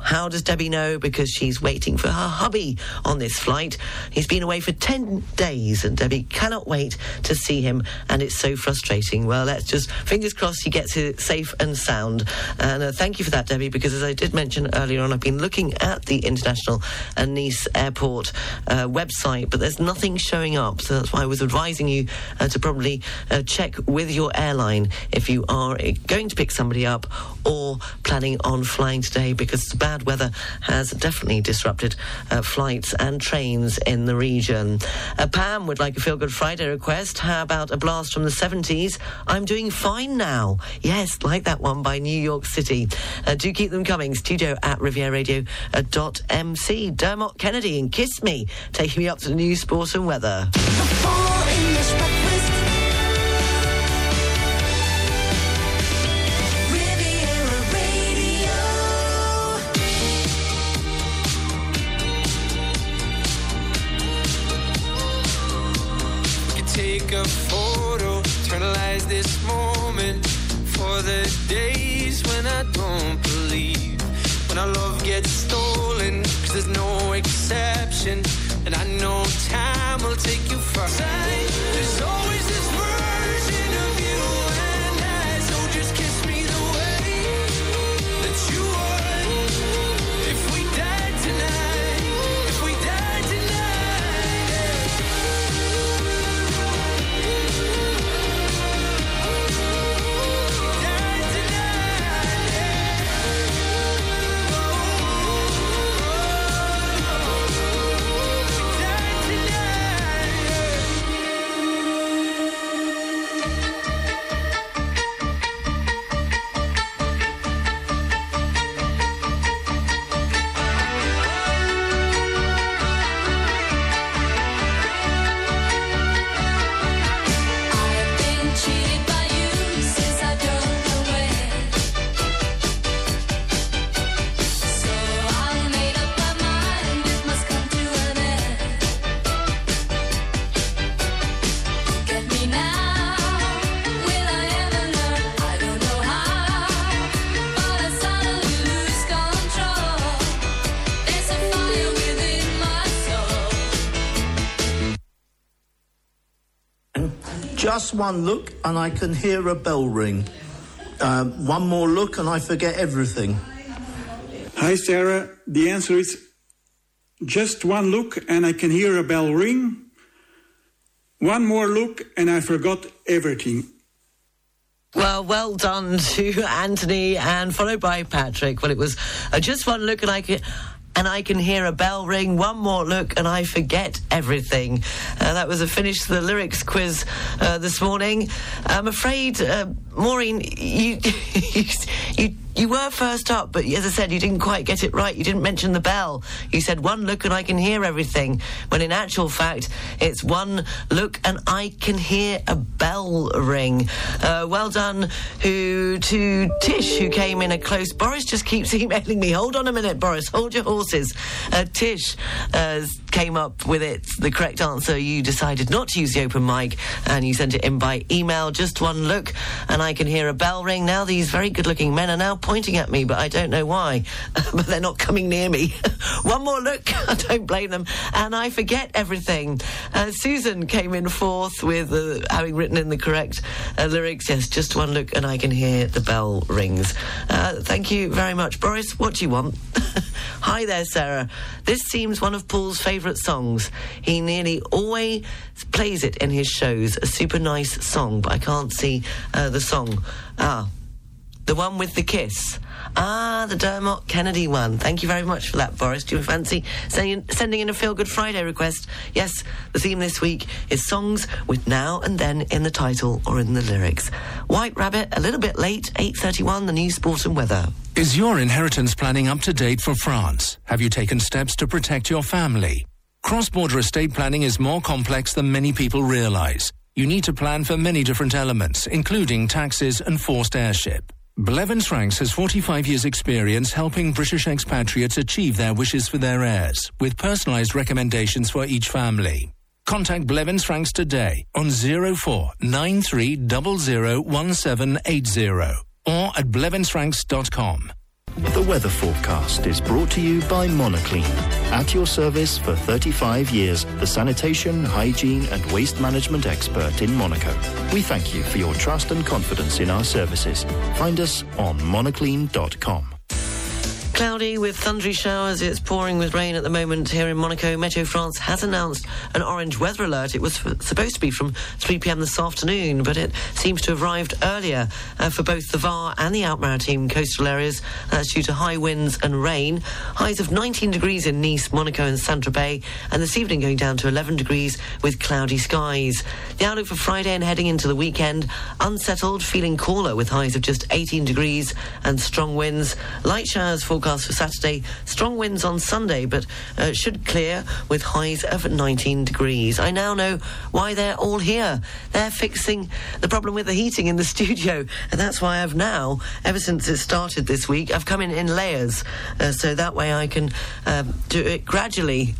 How does Debbie know? Because she's waiting for her hubby on this flight. He's been away for ten days and Debbie cannot wait to see him, and it's so frustrating. Well, let's just, fingers crossed, he gets it safe and sound. And uh, thank you for that, Debbie, because as I did mention earlier on, I've been looking at the International and Nice Airport uh, website, but there's nothing showing up. So that's why I was advising you uh, to probably uh, check with your airline if you are going to pick somebody up or planning on flying today, because the bad weather has definitely disrupted uh, flights and trains in the region. Uh, Pam would like a Feel Good Friday request. How about a blast from the seventies? I'm doing fine now. Yes, like that one by New York City. Uh, do keep them coming. Studio at riviera radio dot m c. Dermot Kennedy and Kiss Me, taking me up to the news, sport and weather. A photo to analyze this moment for for the days when I don't believe, when our love gets stolen, cause there's no exception, and I know time will take you far. There's always this version of you and I, so just kiss me the way that you would if we died tonight, if we died tonight. Just one look and I can hear a bell ring. Uh, one more look and I forget everything. Hi, Sarah. The answer is just one look and I can hear a bell ring. One more look and I forgot everything. Well, well done to Anthony and followed by Patrick. Well, it was uh, just one look and I can... and I can hear a bell ring, one more look, and I forget everything. Uh, that was a finish to the lyrics quiz uh, this morning. I'm afraid, uh, Maureen, you, you you you were first up, but as I said, you didn't quite get it right. You didn't mention the bell. You said, one look and I can hear everything, when in actual fact, it's one look and I can hear a bell ring. Uh, well done who, to Tish, who came in a close... Boris just keeps emailing me. Hold on a minute, Boris. Hold your horse. Uh, Tish uh, came up with it, the correct answer. You decided not to use the open mic and you sent it in by email. Just one look and I can hear a bell ring. Now these very good-looking men are now pointing at me, but I don't know why. But they're not coming near me. One more look, I don't blame them, and I forget everything. Uh, Susan came in fourth with uh, having written in the correct uh, lyrics. Yes, just one look and I can hear the bell rings. Uh, thank you very much. Boris, what do you want? Hi there, Sarah. This seems one of Paul's favourite songs. He nearly always plays it in his shows. A super nice song, but I can't see uh, the song. Ah, the one with the kiss. Ah, the Dermot Kennedy one. Thank you very much for that, Boris. Do you fancy sending, sending in a Feel Good Friday request? Yes, the theme this week is songs with now and then in the title or in the lyrics. White Rabbit, a little bit late, eight thirty-one, the new sport and weather. Is your inheritance planning up to date for France? Have you taken steps to protect your family? Cross-border estate planning is more complex than many people realise. You need to plan for many different elements, including taxes and forced heirship. Blevins Franks has forty-five years' experience helping British expatriates achieve their wishes for their heirs, with personalised recommendations for each family. Contact Blevins Franks today on zero four nine three zero zero one seven eight zero or at blevins franks dot com. The weather forecast is brought to you by Monoclean. At your service for thirty-five years, the sanitation, hygiene and waste management expert in Monaco. We thank you for your trust and confidence in our services. Find us on monoclean dot com. Cloudy with thundery showers. It's pouring with rain at the moment here in Monaco. Météo France has announced an orange weather alert. It was f- supposed to be from three p.m. this afternoon, but it seems to have arrived earlier uh, for both the Var and the Alpes-Maritimes coastal areas. That's due to high winds and rain. Highs of nineteen degrees in Nice, Monaco and Saint-Tropez, and this evening going down to eleven degrees with cloudy skies. The outlook for Friday and heading into the weekend, unsettled, feeling cooler with highs of just eighteen degrees and strong winds. Light showers forecast forecast for Saturday. Strong winds on Sunday, but uh, should clear with highs of nineteen degrees. I now know why they're all here. They're fixing the problem with the heating in the studio, and that's why I've now, ever since it started this week, I've come in in layers, uh, so that way I can um, do it gradually.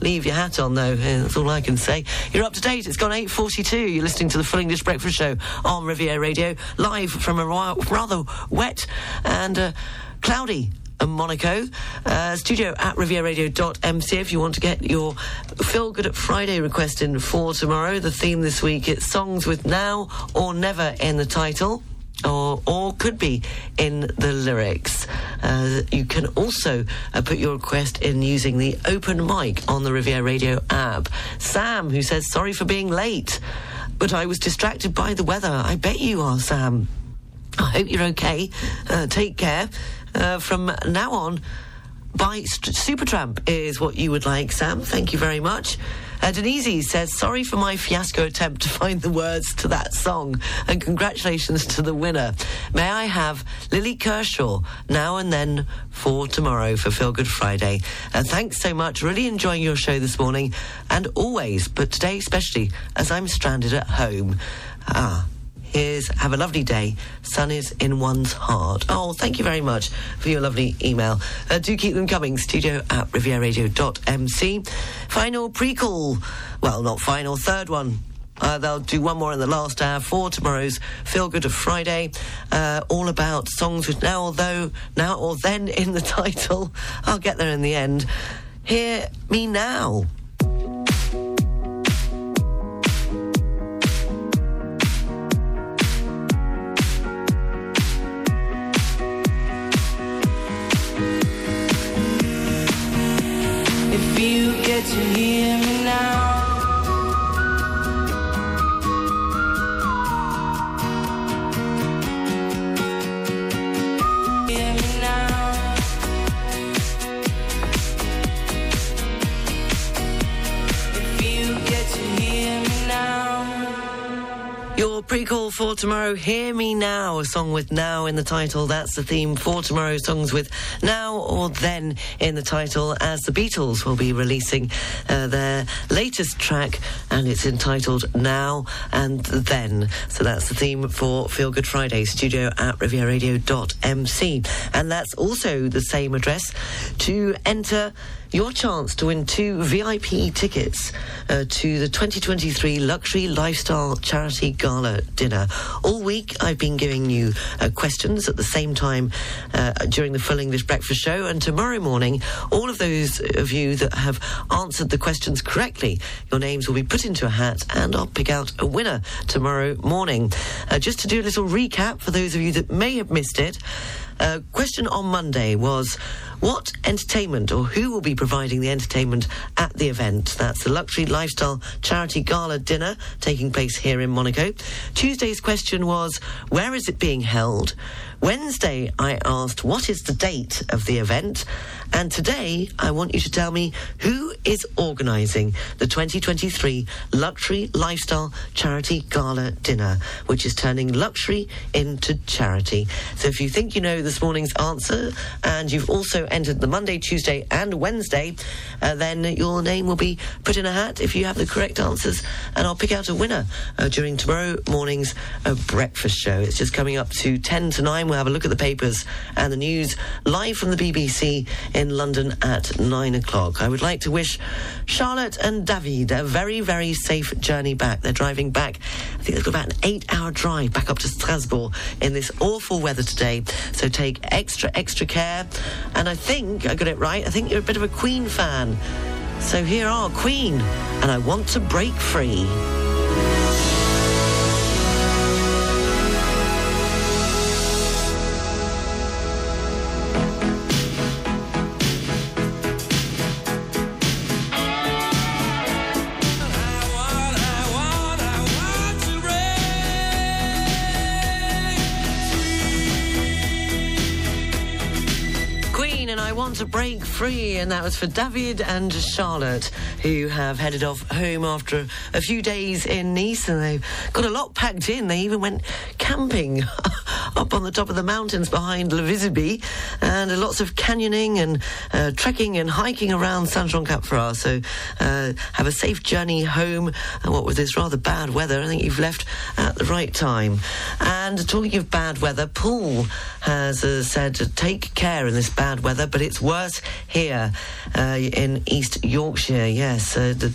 Leave your hat on, though. Yeah, that's all I can say. You're up to date. It's gone eight forty-two. You're listening to the Full English Breakfast Show on Riviera Radio, live from a rather wet and uh, cloudy and Monaco. Uh, studio at riviera radio dot m c if you want to get your Feel Good at Friday request in for tomorrow. The theme this week, it's songs with now or never in the title, or or could be in the lyrics. Uh, you can also uh, put your request in using the open mic on the Riviera Radio app. Sam, who says, sorry for being late, but I was distracted by the weather. I bet you are, Sam. I hope you're okay. Uh, take care. Uh, from now on, by St- Supertramp is what you would like, Sam. Thank you very much. Uh, Denise says, sorry for my fiasco attempt to find the words to that song, and congratulations to the winner. May I have Lily Kershaw, Now and Then, for tomorrow for Feel Good Friday. Uh, thanks so much. Really enjoying your show this morning, and always, but today especially, as I'm stranded at home. Ah. Is have a lovely day. Sun is in one's heart. Oh, thank you very much for your lovely email. Uh, do keep them coming. Studio at riviera radio dot m c. Final prequel. Well, not final, third one. Uh, they'll do one more in the last hour for tomorrow's Feel Good of Friday. Uh, all about songs with now or though, now or then in the title. I'll get there in the end. Hear me now. To hear me now, hear me now. If you get to hear me now. Your pre-call for tomorrow, Hear Me Now, a song with now in the title. That's the theme for tomorrow's songs with now or then in the title, as the Beatles will be releasing uh, their latest track, and it's entitled Now and Then. So that's the theme for Feel Good Friday, studio at riviera radio dot m c. And that's also the same address to enter your chance to win two V I P tickets uh, to the twenty twenty-three Luxury Lifestyle Charity Gala Dinner. All week I've been giving you uh, questions at the same time uh, during the Full English Breakfast Show, and tomorrow morning all of those of you that have answered the questions correctly, your names will be put into a hat and I'll pick out a winner tomorrow morning. Uh, just to do a little recap for those of you that may have missed it, Uh, question on Monday was, what entertainment or who will be providing the entertainment at the event? That's the Luxury Lifestyle Charity Gala Dinner taking place here in Monaco. Tuesday's question was, where is it being held? Wednesday, I asked, what is the date of the event? And today, I want you to tell me who is organising the twenty twenty-three Luxury Lifestyle Charity Gala Dinner, which is turning luxury into charity. So if you think you know this morning's answer, and you've also entered the Monday, Tuesday and Wednesday, uh, then your name will be put in a hat if you have the correct answers, and I'll pick out a winner uh, during tomorrow morning's uh, breakfast show. It's just coming up to ten to nine. We'll have a look at the papers and the news live from the B B C in London at nine o'clock. I would like to wish Charlotte and David a very, very safe journey back. They're driving back. I think they've got about an eight-hour drive back up to Strasbourg in this awful weather today. So take extra, extra care. And I think I got it right. I think you're a bit of a Queen fan. So here are Queen and I Want to Break Free. To break free, and that was for David and Charlotte, who have headed off home after a few days in Nice, and they've got a lot packed in. They even went camping up on the top of the mountains behind Levisby, and lots of canyoning and uh, trekking and hiking around Saint-Jean-Cap-Ferrat. So uh, have a safe journey home. And what with this rather bad weather, I think you've left at the right time. And talking of bad weather, Paul has uh, said take care in this bad weather, but it's worse here uh, in East Yorkshire. Yes, uh, the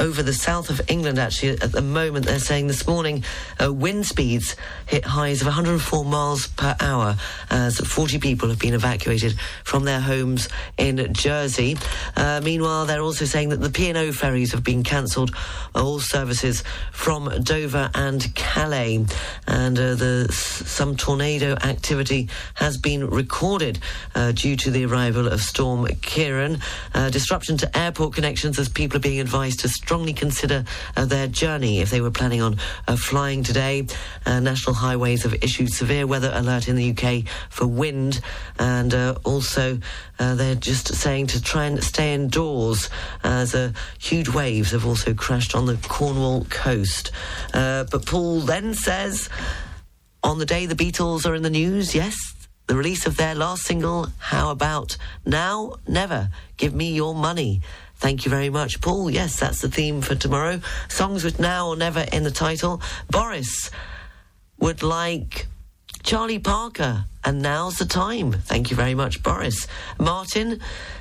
over the south of England, actually, at the moment, they're saying this morning uh, wind speeds hit highs of one hundred four miles per hour as forty people have been evacuated from their homes in Jersey. Uh, meanwhile, they're also saying that the P and O ferries have been cancelled, all services from Dover and Calais, and uh, the, some tornado activity has been recorded uh, due to the arrival of Storm Ciarán. Uh, disruption to airport connections as people are being advised to strongly consider uh, their journey if they were planning on uh, flying today. Uh, National Highways have issued severe weather alert in the U K for wind, and uh, also uh, they're just saying to try and stay indoors as uh, huge waves have also crashed on the Cornwall coast. Uh, but Paul then says, on the day the Beatles are in the news, yes, the release of their last single, How About Now, Never, Give Me Your Money. Thank you very much, Paul. Yes, that's the theme for tomorrow. Songs with now or never in the title. Boris would like Charlie Parker, and Now's the Time. Thank you very much, Boris. Martin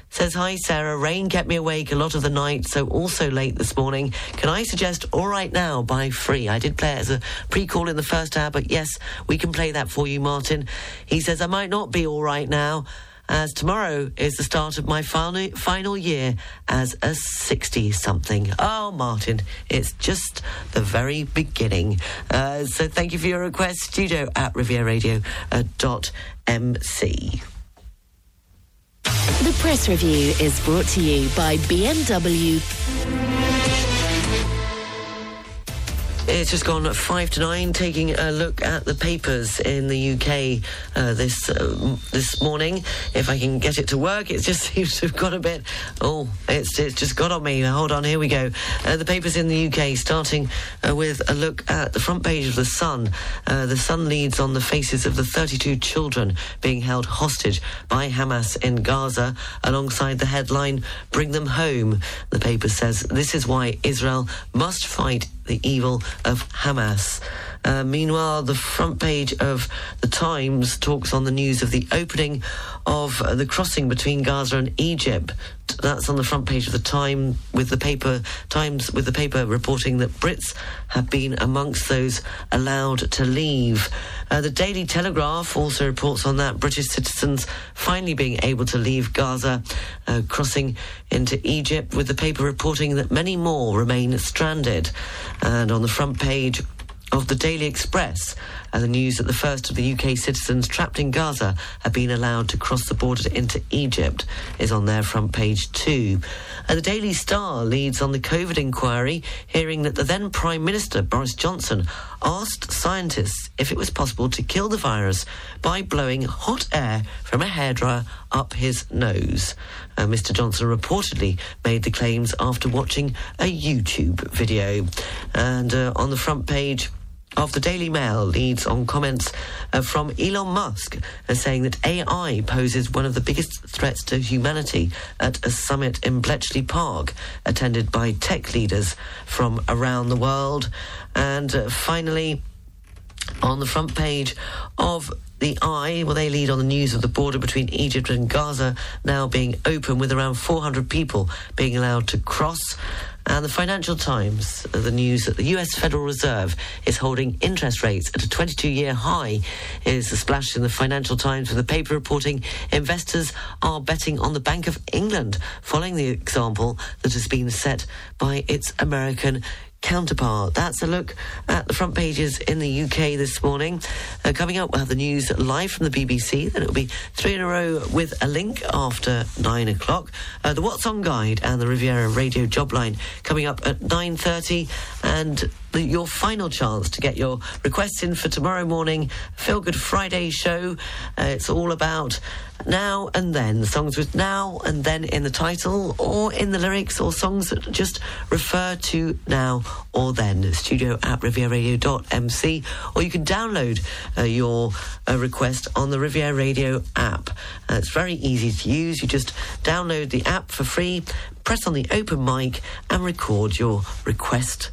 says, hi, Sarah. Rain kept me awake a lot of the night, so also late this morning. Can I suggest All Right Now by Free? I did play it as a pre-call in the first hour, but yes, we can play that for you, Martin. He says, I might not be all right now, as tomorrow is the start of my final, final year as a sixty-something. Oh, Martin, it's just the very beginning. Uh, so thank you for your request. Studio at riviera radio dot m c. The press review is brought to you by B M W. It's just gone five to nine, taking a look at the papers in the U K uh, this uh, this morning. If I can get it to work, it just seems to have got a bit... Oh, it's, it's just got on me. Hold on, here we go. Uh, the papers in the U K, starting uh, with a look at the front page of The Sun. Uh, the Sun leads on the faces of the thirty-two children being held hostage by Hamas in Gaza, alongside the headline, Bring Them Home. The paper says, this is why Israel must fight the evil of Hamas. Uh, meanwhile, the front page of The Times talks on the news of the opening of uh, the crossing between Gaza and Egypt. That's on the front page of the Time with the paper Times with the paper reporting that Brits have been amongst those allowed to leave. Uh, the Daily Telegraph also reports on that British citizens finally being able to leave Gaza, uh, crossing into Egypt, with the paper reporting that many more remain stranded. And on the front page of the Daily Express, and the news that the first of the U K citizens trapped in Gaza have been allowed to cross the border into Egypt is on their front page too. And the Daily Star leads on the COVID inquiry, hearing that the then Prime Minister, Boris Johnson, asked scientists if it was possible to kill the virus by blowing hot air from a hairdryer up his nose. Uh, Mister Johnson reportedly made the claims after watching a YouTube video. And uh, on the front page of the Daily Mail leads on comments uh, from Elon Musk uh, saying that A I poses one of the biggest threats to humanity at a summit in Bletchley Park, attended by tech leaders from around the world. And uh, finally, on the front page of The Eye, well, they lead on the news of the border between Egypt and Gaza now being open, with around four hundred people being allowed to cross. And the Financial Times, the news that the U S Federal Reserve is holding interest rates at a twenty-two-year high is a splash in the Financial Times, with the paper reporting investors are betting on the Bank of England, following the example that has been set by its American counterpart. That's a look at the front pages in the U K this morning. Uh, coming up, we'll have the news live from the B B C. Then it'll be three in a row with a link after nine o'clock. Uh, the What's On Guide and the Riviera Radio Jobline coming up at nine thirty. And the, your final chance to get your requests in for tomorrow morning Feel Good Friday show. Uh, it's all about now and then, songs with now and then in the title or in the lyrics, or songs that just refer to now or then. Studio at riviera radio dot m c, or you can download uh, your uh, request on the Riviera Radio app. Uh, it's very easy to use. You just download the app for free, press on the open mic and record your request.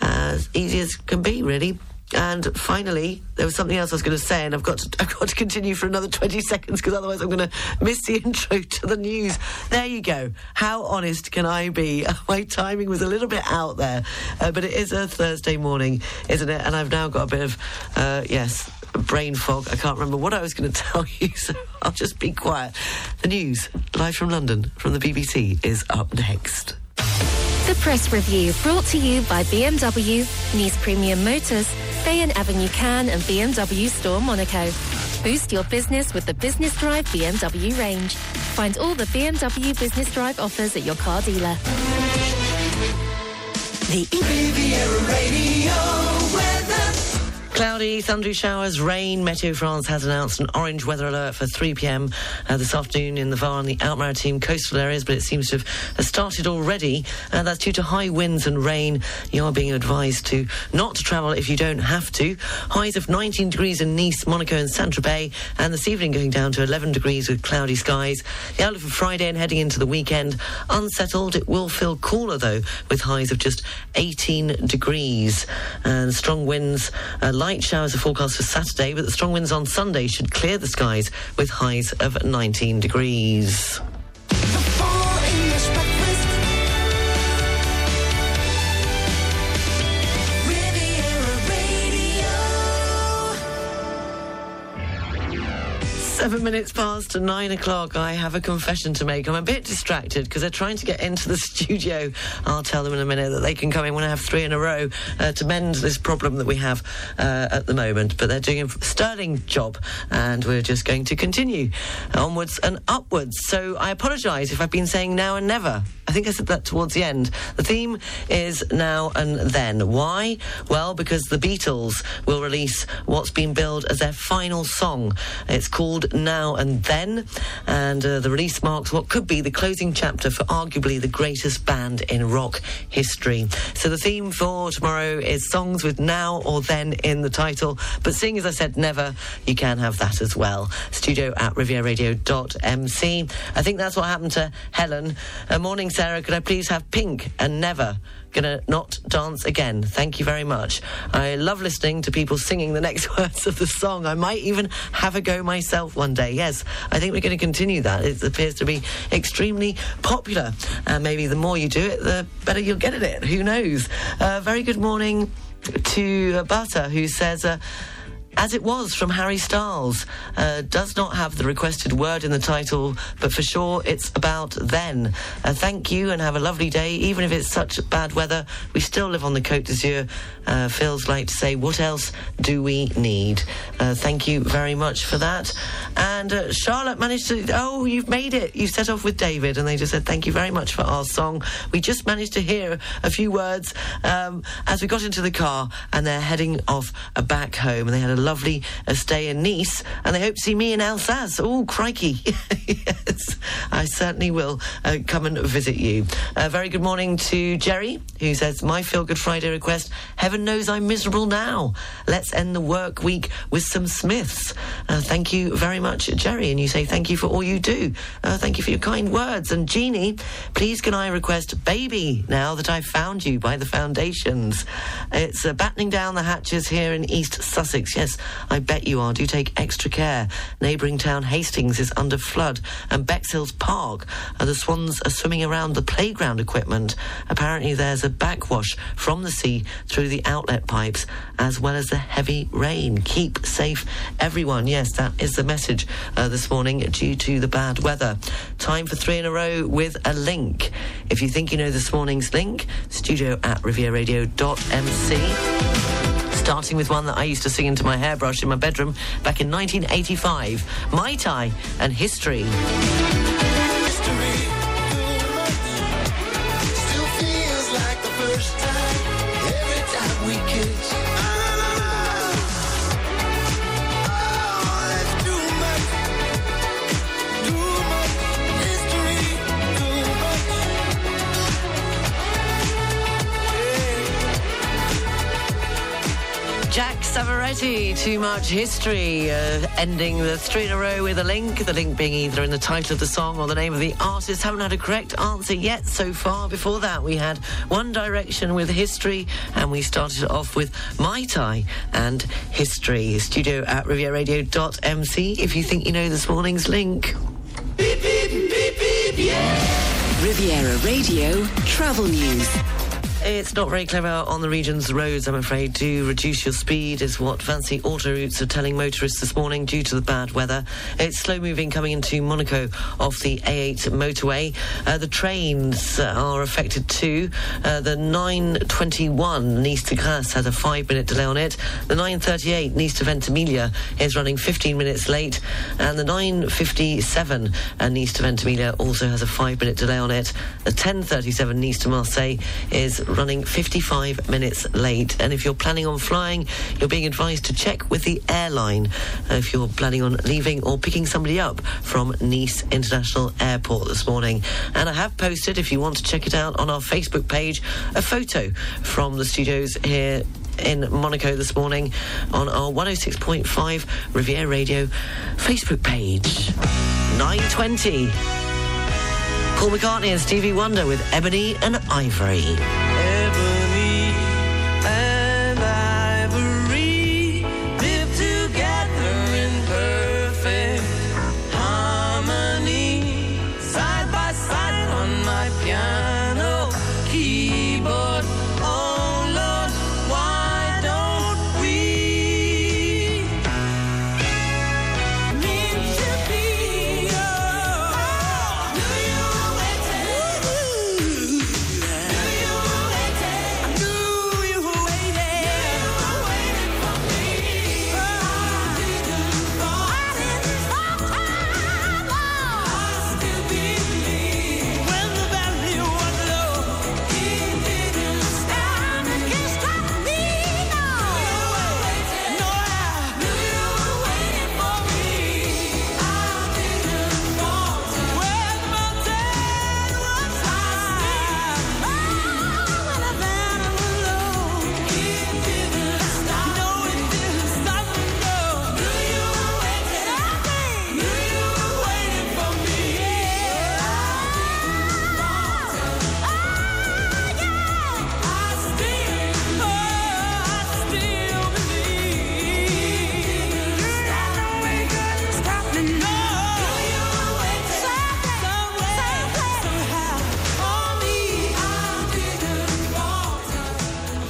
Uh, as easy as can be, really. And finally, there was something else I was going to say, and I've got to, I've got to continue for another twenty seconds, because otherwise I'm going to miss the intro to the news. There you go. How honest can I be? My timing was a little bit out there, uh, but it is a Thursday morning, isn't it? And I've now got a bit of, uh, yes, brain fog. I can't remember what I was going to tell you, so I'll just be quiet. The news, live from London, from the B B C, is up next. The Press Review, brought to you by B M W, Nice Premium Motors, Bayonne Avenue Cannes and B M W Store Monaco. Boost your business with the Business Drive B M W range. Find all the B M W Business Drive offers at your car dealer. The Riviera Radio weather. Cloudy, thundery showers, rain. Météo France has announced an orange weather alert for three p m uh, this afternoon in the Var and the Alpes-Maritimes coastal areas, but it seems to have started already. Uh, that's due to high winds and rain. You are being advised to not to travel if you don't have to. Highs of nineteen degrees in Nice, Monaco and Saint-Tropez, and this evening going down to eleven degrees with cloudy skies. The outlook for Friday and heading into the weekend, unsettled. It will feel cooler, though, with highs of just eighteen degrees. And strong winds, uh, light showers are forecast for Saturday, but the strong winds on Sunday should clear the skies with highs of nineteen degrees. Seven minutes past nine o'clock. I have a confession to make. I'm a bit distracted because they're trying to get into the studio. I'll tell them in a minute that they can come in when I have three in a row uh, to mend this problem that we have uh, at the moment. But they're doing a sterling job, and we're just going to continue onwards and upwards. So I apologise if I've been saying now and never. I think I said that towards the end. The theme is now and then. Why? Well, because the Beatles will release what's been billed as their final song. It's called Now and Then, and uh, the release marks what could be the closing chapter for arguably the greatest band in rock history. So the theme for tomorrow is songs with now or then in the title, but seeing as I said never, you can have that as well. Studio at riviera radio dot m c. I think that's what happened to Helen. Uh, morning Sarah, could I please have Pink and Never? Gonna not dance again. Thank you very much. I love listening to people singing the next words of the song. I might even have a go myself one day. Yes, I think we're going to continue that. It appears to be extremely popular. Uh, maybe the more you do it, the better you'll get at it. Who knows? Uh, very good morning to uh, Bata, who says... Uh, As It Was from Harry Styles uh, does not have the requested word in the title, but for sure it's about then. Uh, thank you and have a lovely day. Even if it's such bad weather, we still live on the Côte d'Azur. Uh, feels like to say, what else do we need? Uh, thank you very much for that. And uh, Charlotte managed to... Oh, you've made it. You set off with David and they just said, thank you very much for our song. We just managed to hear a few words um, as we got into the car, and they're heading off uh, back home, and they had a lovely uh, stay in Nice, and they hope to see me in Alsace. Oh, crikey. Yes, I certainly will uh, come and visit you. Uh, very good morning to Jerry, who says, my Feel Good Friday request, heaven knows I'm miserable now. Let's end the work week with some Smiths. Uh, thank you very much, Jerry, and you say thank you for all you do. Uh, thank you for your kind words. And Jeannie, please can I request Baby Now That I've Found You by The Foundations. It's uh, battening down the hatches here in East Sussex. Yes, I bet you are. Do take extra care. Neighbouring town Hastings is under flood, and Bexhill's Park, uh, the swans are swimming around the playground equipment. Apparently there's a backwash from the sea through the outlet pipes, as well as the heavy rain. Keep safe, everyone. Yes, that is the message uh, this morning due to the bad weather. Time for three in a row with a link. If you think you know this morning's link, studio at riviera radio dot m c. Starting with one that I used to sing into my hairbrush in my bedroom back in nineteen eighty-five. Mai Tai and History. History. Still feels like the first time. Every time we kiss. Jack Savaretti, Too Much History, uh, ending the three in a row with a link, the link being either in the title of the song or the name of the artist. Haven't had a correct answer yet so far. Before that, we had One Direction with History, and we started off with Mai Tai and History. Studio at riviera radio dot m c if you think you know this morning's link. Beep, beep, beep, beep, yeah! Riviera Radio Travel News. It's not very clever on the region's roads, I'm afraid. Do reduce your speed is what Fancy Autoroutes are telling motorists this morning due to the bad weather. It's slow-moving coming into Monaco off the A eight motorway. Uh, the trains uh, are affected too. Uh, the nine twenty-one Nice to Grasse has a five-minute delay on it. The nine thirty-eight Nice to Ventimiglia is running fifteen minutes late. And the nine fifty-seven uh, Nice to Ventimiglia also has a five-minute delay on it. The ten thirty-seven Nice to Marseille is running fifty-five minutes late. And if you're planning on flying, you're being advised to check with the airline if you're planning on leaving or picking somebody up from Nice International Airport this morning. And I have posted, if you want to check it out on our Facebook page, a photo from the studios here in Monaco this morning on our one oh six point five Riviera Radio Facebook page. nine twenty. Paul McCartney and Stevie Wonder with Ebony and Ivory. Ebony and ivory live together in perfect harmony, side by side on my piano keyboard. Oh Lord, why don't we mean to be? Oh, do you wait?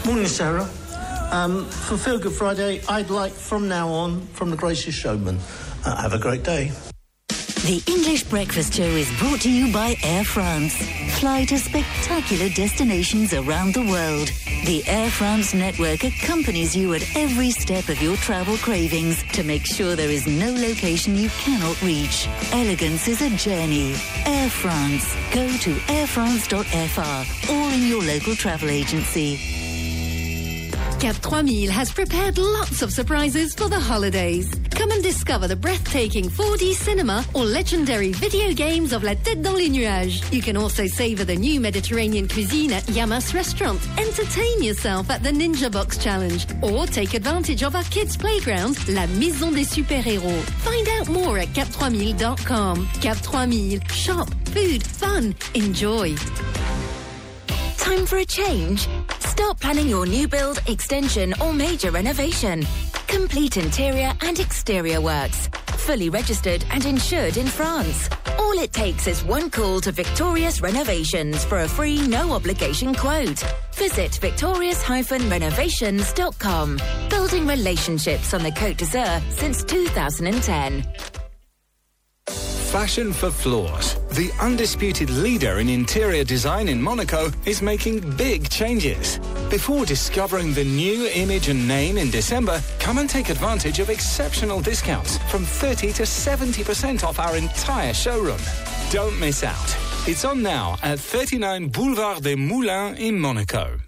Morning, Sarah. Um, for Feel Good Friday, I'd like From Now On from The Gracious Showman. Uh, have a great day. The English Breakfast Show is brought to you by Air France. Fly to spectacular destinations around the world. The Air France network accompanies you at every step of your travel cravings to make sure there is no location you cannot reach. Elegance is a journey. Air France. Go to air france dot f r or in your local travel agency. Cap three thousand has prepared lots of surprises for the holidays. Come and discover the breathtaking four D cinema or legendary video games of La Tête dans les Nuages. You can also savor the new Mediterranean cuisine at Yamas Restaurant. Entertain yourself at the Ninja Box Challenge or take advantage of our kids' playground, La Maison des Super-Héros. Find out more at cap three thousand dot com. Cap three thousand. Shop, food, fun, enjoy. Time for a change. Start planning your new build, extension or major renovation. Complete interior and exterior works. Fully registered and insured in France. All it takes is one call to Victorious Renovations for a free, no-obligation quote. Visit victorious dash renovations dot com. Building relationships on the Côte d'Azur since two thousand ten. Fashion for Floors. The undisputed leader in interior design in Monaco is making big changes. Before discovering the new image and name in December, come and take advantage of exceptional discounts from thirty to seventy percent off our entire showroom. Don't miss out. It's on now at thirty-nine Boulevard des Moulins in Monaco.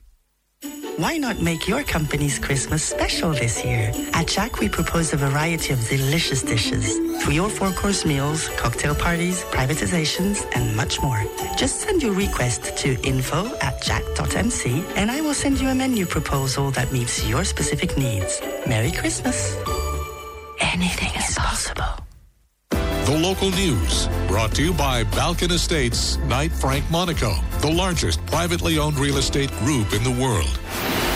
Why not make your company's Christmas special this year? At Jack, we propose a variety of delicious dishes. Three or four-course meals, cocktail parties, privatizations, and much more. Just send your request to info at jack.mc and I will send you a menu proposal that meets your specific needs. Merry Christmas. Anything is possible. The local news, brought to you by Balkan Estates, Knight Frank Monaco, the largest privately owned real estate group in the world.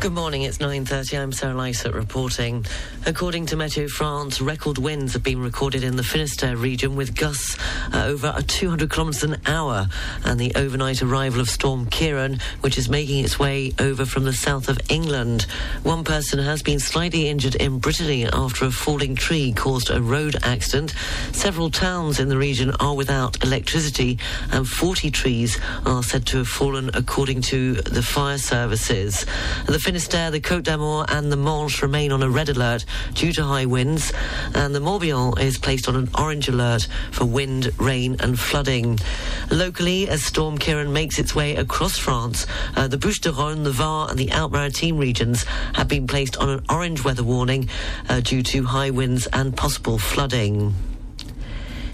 Good morning, it's nine thirty, I'm Sarah Lysett reporting. According to Météo France, record winds have been recorded in the Finistère region with gusts uh, over two hundred kilometres an hour, and the overnight arrival of Storm Ciarán, which is making its way over from the south of England. One person has been slightly injured in Brittany after a falling tree caused a road accident. Several towns in the region are without electricity, and forty trees are said to have fallen, according to the fire services. The Finistère, the Côtes-d'Armor and the Manche remain on a red alert due to high winds, and the Morbihan is placed on an orange alert for wind, rain and flooding. Locally, as Storm Ciarán makes its way across France, uh, the Bouches-du-Rhône, the Var and the Alpes-Maritimes regions have been placed on an orange weather warning uh, due to high winds and possible flooding.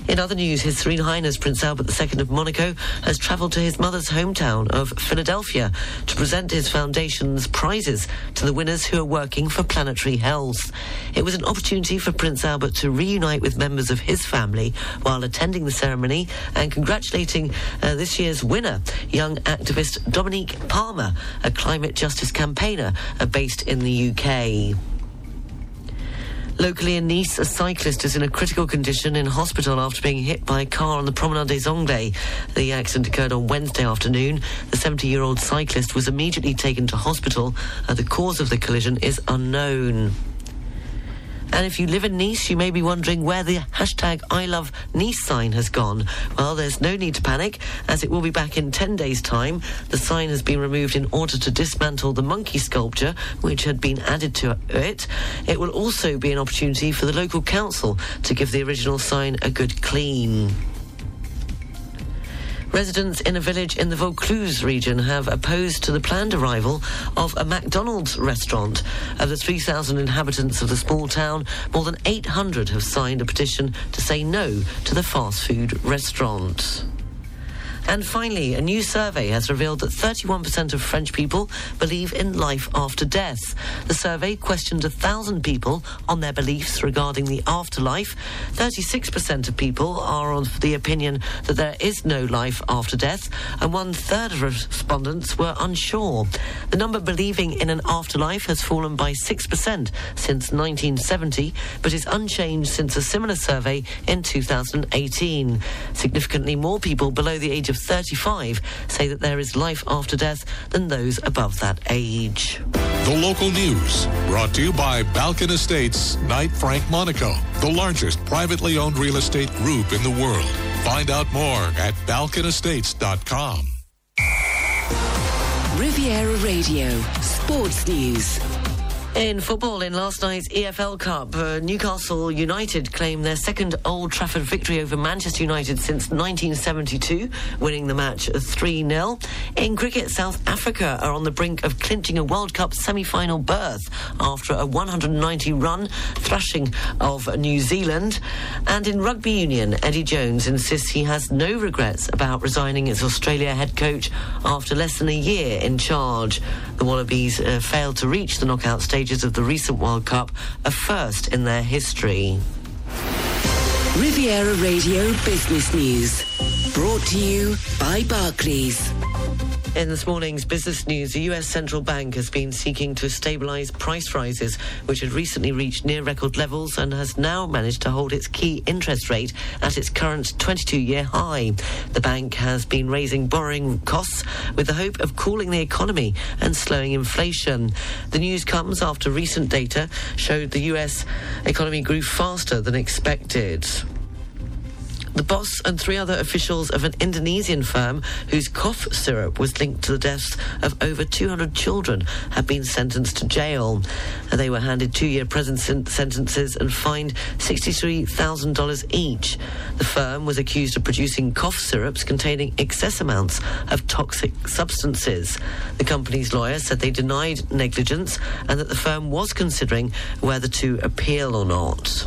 In other news, His Serene Highness Prince Albert the Second of Monaco has travelled to his mother's hometown of Philadelphia to present his foundation's prizes to the winners who are working for planetary health. It was an opportunity for Prince Albert to reunite with members of his family while attending the ceremony and congratulating uh, this year's winner, young activist Dominique Palmer, a climate justice campaigner uh, based in the U K. Locally in Nice, a cyclist is in a critical condition in hospital after being hit by a car on the Promenade des Anglais. The accident occurred on Wednesday afternoon. The seventy-year-old cyclist was immediately taken to hospital. Uh, the cause of the collision is unknown. And if you live in Nice, you may be wondering where the hashtag I Love Nice sign has gone. Well, there's no need to panic, as it will be back in ten days' time. The sign has been removed in order to dismantle the monkey sculpture, which had been added to it. It will also be an opportunity for the local council to give the original sign a good clean. Residents in a village in the Vaucluse region have opposed to the planned arrival of a McDonald's restaurant. Of the three thousand inhabitants of the small town, more than eight hundred have signed a petition to say no to the fast food restaurant. And finally, a new survey has revealed that thirty-one percent of French people believe in life after death. The survey questioned one thousand people on their beliefs regarding the afterlife. thirty-six percent of people are of the opinion that there is no life after death, and one-third of respondents were unsure. The number believing in an afterlife has fallen by six percent since nineteen seventy, but is unchanged since a similar survey in two thousand eighteen. Significantly more people below the age of thirty-five say that there is life after death than those above that age. The local news, brought to you by Balkan Estates, Knight Frank Monaco, the largest privately owned real estate group in the world. Find out more at balkan estates dot com. Riviera Radio, sports news. In football, in last night's E F L Cup, uh, Newcastle United claimed their second Old Trafford victory over Manchester United since nineteen seventy-two, winning the match three nil. In cricket, South Africa are on the brink of clinching a World Cup semi-final berth after a one hundred ninety run thrashing of New Zealand. And in rugby union, Eddie Jones insists he has no regrets about resigning as Australia head coach after less than a year in charge. The Wallabies uh, failed to reach the knockout stage of the recent World Cup, a first in their history. Riviera Radio Business News, brought to you by Barclays. In this morning's business news, the U S Central Bank has been seeking to stabilise price rises, which had recently reached near-record levels and has now managed to hold its key interest rate at its current twenty-two-year high. The bank has been raising borrowing costs with the hope of cooling the economy and slowing inflation. The news comes after recent data showed the U S economy grew faster than expected. The boss and three other officials of an Indonesian firm whose cough syrup was linked to the deaths of over two hundred children have been sentenced to jail. They were handed two-year prison sen- sentences and fined sixty-three thousand dollars each. The firm was accused of producing cough syrups containing excess amounts of toxic substances. The company's lawyer said they denied negligence and that the firm was considering whether to appeal or not.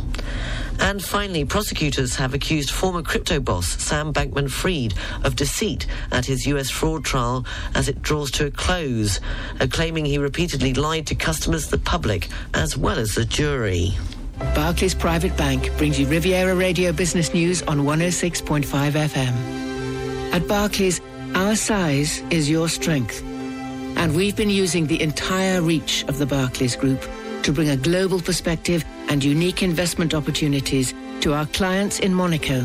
And finally, prosecutors have accused former crypto boss Sam Bankman-Fried of deceit at his U S fraud trial as it draws to a close, claiming he repeatedly lied to customers, the public, as well as the jury. Barclays Private Bank brings you Riviera Radio Business News on one oh six point five F M. At Barclays, our size is your strength. And we've been using the entire reach of the Barclays Group to bring a global perspective and unique investment opportunities to our clients in Monaco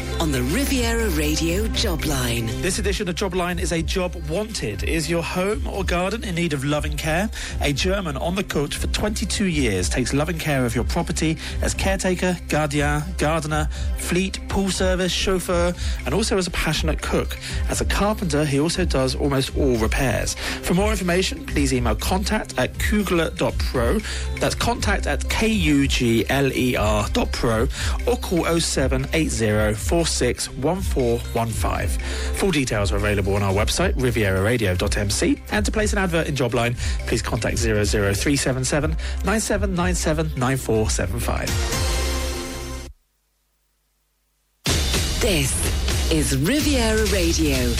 on the Riviera Radio Job Line. This edition of Job Line is a job wanted. Is your home or garden in need of loving care? A German on the coach for twenty-two years takes loving care of your property as caretaker, guardian, gardener, fleet, pool service, chauffeur, and also as a passionate cook. As a carpenter, he also does almost all repairs. For more information, please email contact at kugler dot pro. That's contact at K U G L E R dot pro or call oh seven eight oh four six one four one five. Full details are available on our website, riviera radio dot m c. And to place an advert in Jobline, please contact zero zero three seven seven nine seven nine seven nine four seven five. This is Riviera Radio,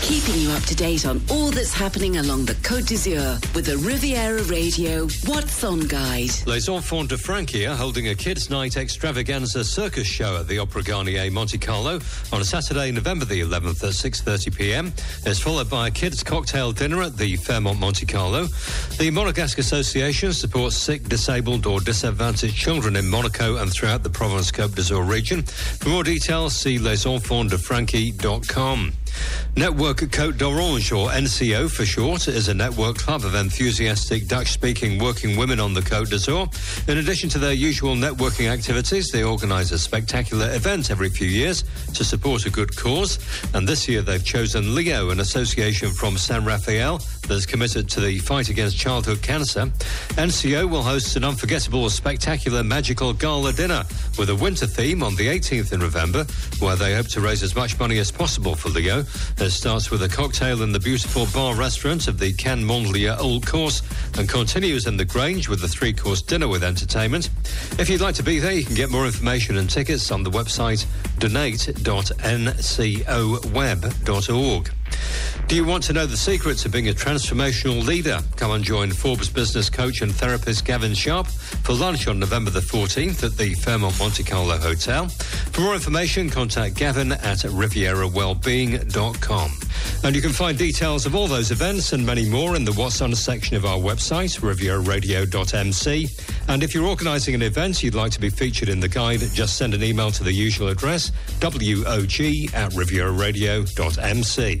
keeping you up to date on all that's happening along the Côte d'Azur with the Riviera Radio What's On Guide. Les Enfants de Frankie are holding a Kids' Night Extravaganza circus show at the Opera Garnier Monte Carlo on Saturday, November the eleventh at six thirty p m. It's followed by a Kids' Cocktail Dinner at the Fairmont Monte Carlo. The Monégasque Association supports sick, disabled or disadvantaged children in Monaco and throughout the Provence Côte d'Azur region. For more details, see les enfants de frankie dot com. Network Côte d'Orange, or N C O for short, is a network club of enthusiastic Dutch-speaking working women on the Côte d'Azur. In addition to their usual networking activities, they organise a spectacular event every few years to support a good cause. And this year they've chosen L E O, an association from San Rafael that's committed to the fight against childhood cancer. N C O will host an unforgettable, spectacular, magical gala dinner with a winter theme on the eighteenth of November, where they hope to raise as much money as possible for L E O. It starts with a cocktail in the beautiful bar restaurant of the Can Mondlia Old Course and continues in the Grange with a three-course dinner with entertainment. If you'd like to be there, you can get more information and tickets on the website donate dot n c o web dot org. Do you want to know the secrets of being a transformational leader? Come and join Forbes business coach and therapist Gavin Sharp for lunch on November the fourteenth at the Fairmont Monte Carlo Hotel. For more information, contact Gavin at riviera wellbeing dot com. And you can find details of all those events and many more in the What's On section of our website, riviera radio dot m c. And if you're organising an event you'd like to be featured in the guide, just send an email to the usual address, w o g at riviera radio dot m c.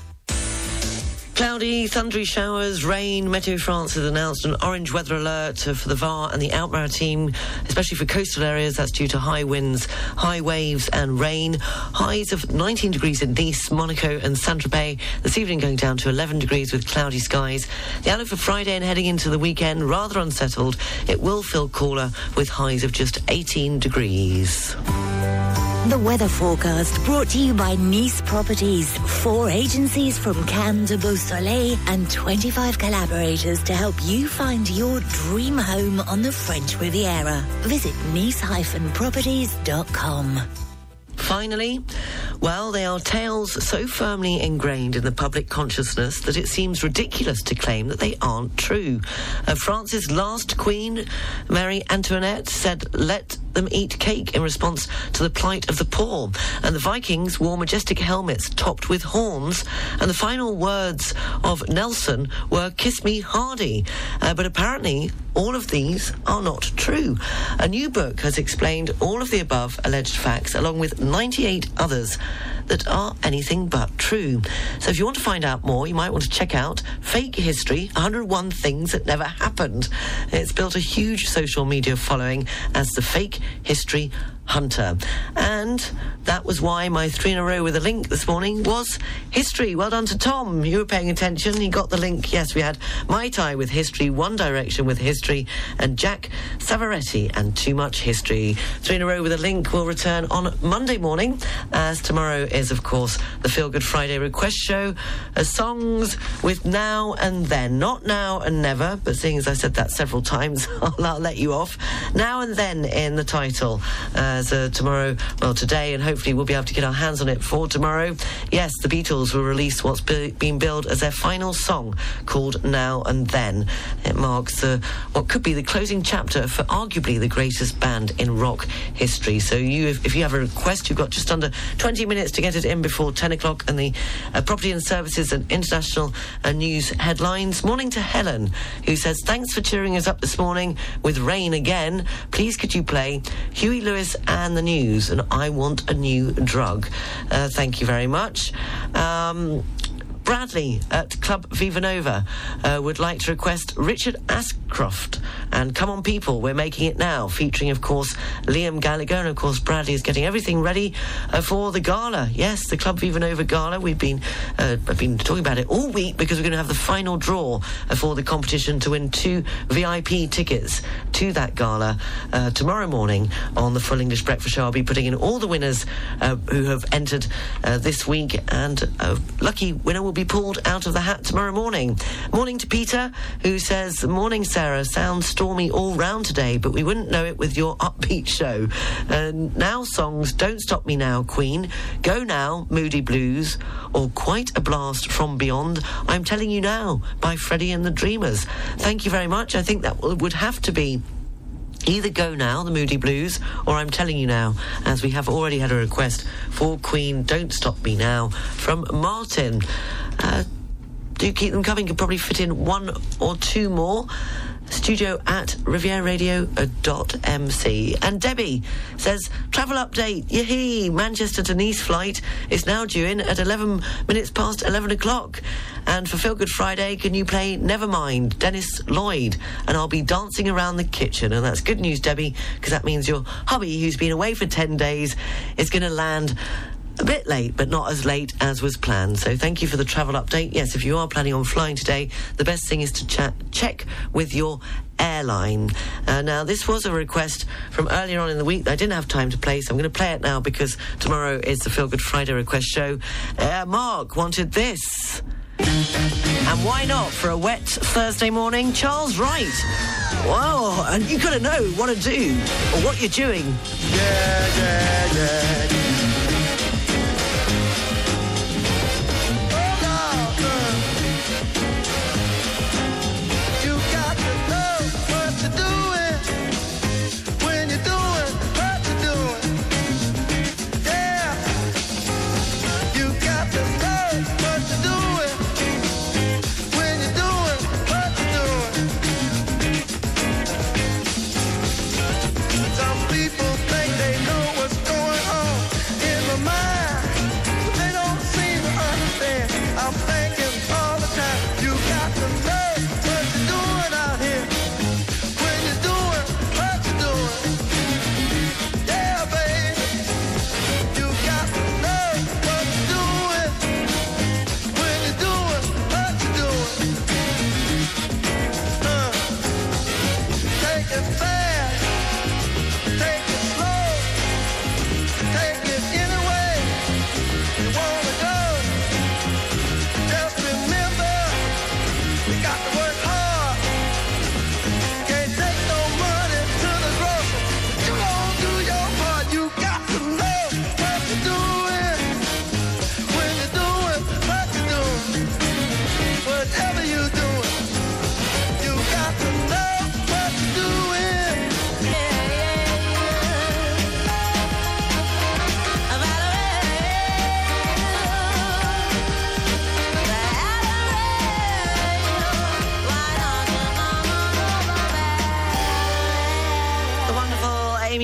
Cloudy, thundery showers, rain. Météo France has announced an orange weather alert for the V A R and the Alpes-Maritimes, especially for coastal areas. That's due to high winds, high waves and rain. Highs of nineteen degrees in Nice, Monaco and Saint-Tropez. This evening going down to eleven degrees with cloudy skies. The outlook for Friday and heading into the weekend, rather unsettled. It will feel cooler with highs of just eighteen degrees. The weather forecast brought to you by Nice Properties. Four agencies from Cannes to Beausoleil and twenty-five collaborators to help you find your dream home on the French Riviera. Visit nice dash properties dot com. Finally, well, they are tales so firmly ingrained in the public consciousness that it seems ridiculous to claim that they aren't true. Uh, France's last queen, Marie Antoinette, said, "Let let them eat cake in response to the plight of the poor. And the Vikings wore majestic helmets topped with horns. And the final words of Nelson were, "Kiss me Hardy." Uh, but apparently, all of these are not true. A new book has explained all of the above alleged facts, along with ninety-eight others that are anything but true. So if you want to find out more, you might want to check out Fake History, one hundred one Things That Never Happened. It's built a huge social media following as the Fake History Hunter. And that was why my three in a row with a link this morning was history. Well done to Tom. You were paying attention. He got the link. Yes, we had Mai Tai with history, One Direction with history, and Jack Savaretti and Too Much History. Three in a row with a link will return on Monday morning, as tomorrow is, of course, the Feel Good Friday request show. Uh, songs with Now and Then. Not Now and Never, but seeing as I said that several times, I'll, I'll let you off. Now and Then in the title. Uh, Uh, tomorrow, well, today, and hopefully we'll be able to get our hands on it for tomorrow. Yes, the Beatles will release what's be- been billed as their final song, called Now and Then. It marks uh, what could be the closing chapter for arguably the greatest band in rock history. So you, if, if you have a request, you've got just under twenty minutes to get it in before ten o'clock, and the uh, property and services and international uh, news headlines. Morning to Helen, who says, thanks for cheering us up this morning with rain again. Please could you play Huey Lewis and the News, and I Want a New Drug. Uh, thank you very much. Um, Bradley at Club Vivanova uh, would like to request Richard Ashcroft and Come On People, We're Making It Now, featuring, of course, Liam Gallagher. And, of course, Bradley is getting everything ready uh, for the gala. Yes, the Club Vivanova gala. We've been uh, I've been talking about it all week because we're going to have the final draw uh, for the competition to win two V I P tickets to that gala uh, tomorrow morning on the Full English Breakfast Show. I'll be putting in all the winners uh, who have entered uh, this week, and a lucky winner will be pulled out of the hat tomorrow morning. Morning to Peter, who says, morning Sarah, sounds stormy all round today, but we wouldn't know it with your upbeat show. And uh, now songs, Don't Stop Me Now, Queen, Go Now, Moody Blues, or Quite a Blast from Beyond, I'm Telling You Now, by Freddie and the Dreamers. Thank you very much. I think that w- would have to be either Go Now, the Moody Blues, or I'm Telling You Now, as we have already had a request for Queen, Don't Stop Me Now, from Martin. Uh, do keep them coming. Could probably fit in one or two more. Studio at riviera radio dot m c. And Debbie says, travel update, yee-hee, Manchester to Nice flight is now due in at eleven minutes past eleven o'clock. And for Feel Good Friday, can you play Nevermind, Dennis Lloyd, and I'll Be Dancing Around the Kitchen. And that's good news, Debbie, because that means your hubby, who's been away for ten days, is going to land a bit late, but not as late as was planned. So thank you for the travel update. Yes, if you are planning on flying today, the best thing is to chat, check with your airline. Uh, now, this was a request from earlier on in the week that I didn't have time to play, so I'm going to play it now because tomorrow is the Feel Good Friday request show. Uh, Mark wanted this. And why not for a wet Thursday morning? Charles Wright. Wow, and you've got to know what to do or what you're doing. Yeah, yeah, yeah.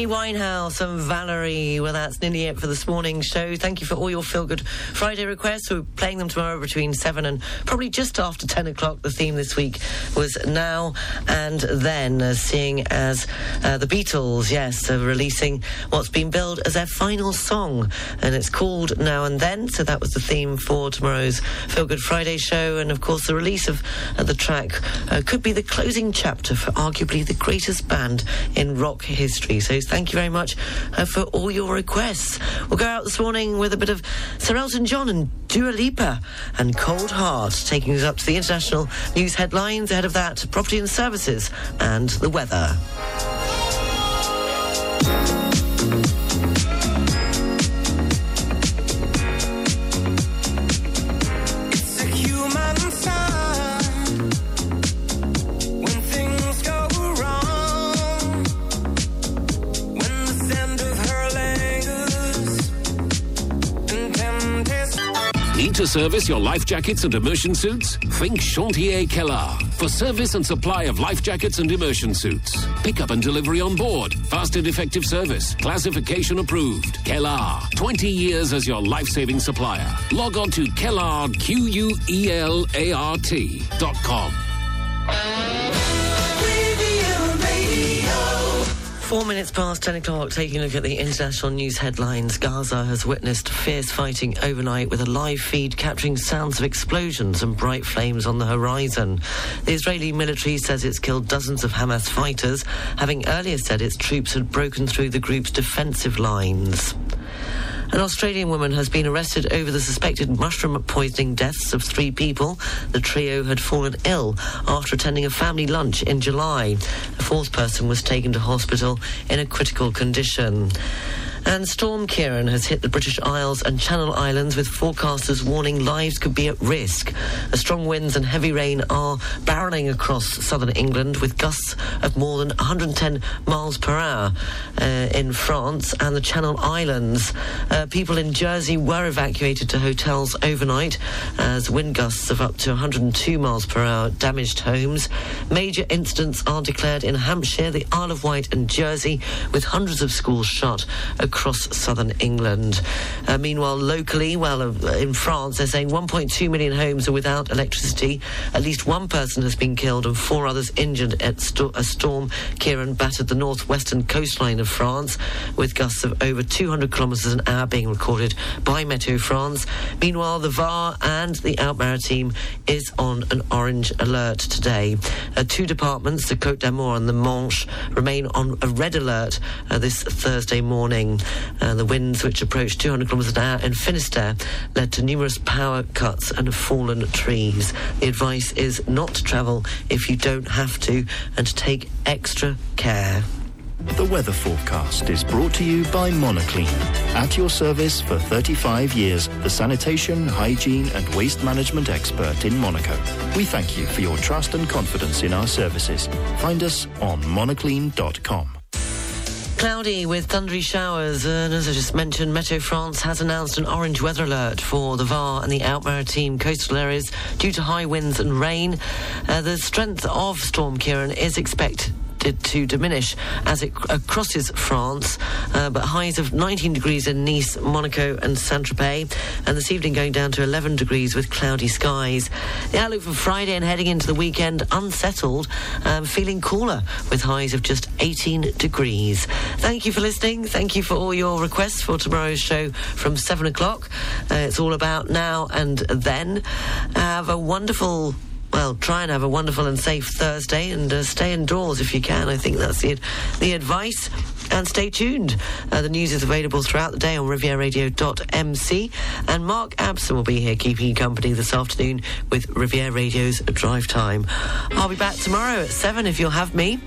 Winehouse and Valerie. Well, that's nearly it for this morning's show. Thank you for all your Feel Good Friday requests. We're playing them tomorrow between seven and probably just after ten o'clock. The theme this week was Now and Then, uh, seeing as uh, the Beatles, yes, are releasing what's been billed as their final song, and it's called Now and Then. So that was the theme for tomorrow's Feel Good Friday show. And of course, the release of uh, the track uh, could be the closing chapter for arguably the greatest band in rock history. So thank you very much uh, for all your requests. We'll go out this morning with a bit of Sir Elton John and Dua Lipa and Cold Heart, taking us up to the international news headlines. Ahead of that, property and services and the weather. To service your life jackets and immersion suits? Think Chantier Quélart for service and supply of life jackets and immersion suits. Pick up and delivery on board. Fast and effective service. Classification approved. Quélart. twenty years as your life-saving supplier. Log on to Quélart, Q U E L A R T dot com. Four minutes past ten o'clock, taking a look at the international news headlines. Gaza has witnessed fierce fighting overnight, with a live feed capturing sounds of explosions and bright flames on the horizon. The Israeli military says it's killed dozens of Hamas fighters, having earlier said its troops had broken through the group's defensive lines. An Australian woman has been arrested over the suspected mushroom poisoning deaths of three people. The trio had fallen ill after attending a family lunch in July. A fourth person was taken to hospital in a critical condition. And Storm Ciarán has hit the British Isles and Channel Islands, with forecasters warning lives could be at risk. The strong winds and heavy rain are barrelling across southern England, with gusts of more than one hundred ten miles per hour uh, in France and the Channel Islands. Uh, people in Jersey were evacuated to hotels overnight as wind gusts of up to one hundred two miles per hour damaged homes. Major incidents are declared in Hampshire, the Isle of Wight and Jersey, with hundreds of schools shut across across southern England. Uh, meanwhile, locally, well, uh, in France, they're saying one point two million homes are without electricity. At least one person has been killed and four others injured at sto- a Storm Ciarán battered the northwestern coastline of France, with gusts of over two hundred kilometres an hour being recorded by Météo France. Meanwhile, the Var and the Alpes-Maritimes is on an orange alert today. Uh, two departments, the Côtes-d'Armor and the Manche, remain on a red alert uh, this Thursday morning. Uh, the winds, which approached two hundred kilometres an hour in Finistère, led to numerous power cuts and fallen trees. The advice is not to travel if you don't have to, and to take extra care. The weather forecast is brought to you by Monoclean. At your service for thirty-five years, the sanitation, hygiene and waste management expert in Monaco. We thank you for your trust and confidence in our services. Find us on monoclean dot com. Cloudy with thundery showers, and as I just mentioned, Météo France has announced an orange weather alert for the Var and the Alpes-Maritimes coastal areas due to high winds and rain. Uh, the strength of Storm Ciarán is expected to diminish as it uh, crosses France, uh, but highs of nineteen degrees in Nice, Monaco and Saint-Tropez, and this evening going down to eleven degrees with cloudy skies. The outlook for Friday and heading into the weekend, unsettled, um, feeling cooler with highs of just eighteen degrees. Thank you for listening. Thank you for all your requests for tomorrow's show from seven o'clock. Uh, it's all about now and then. Uh, have a wonderful Well, try and have a wonderful and safe Thursday, and uh, stay indoors if you can. I think that's the, ad- the advice. And stay tuned. Uh, the news is available throughout the day on riviera radio dot m c. And Mark Abson will be here keeping you company this afternoon with Riviera Radio's Drive Time. I'll be back tomorrow at seven if you'll have me.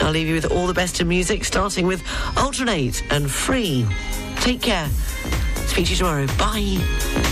I'll leave you with all the best in music, starting with Alternate and Free. Take care. Speak to you tomorrow. Bye.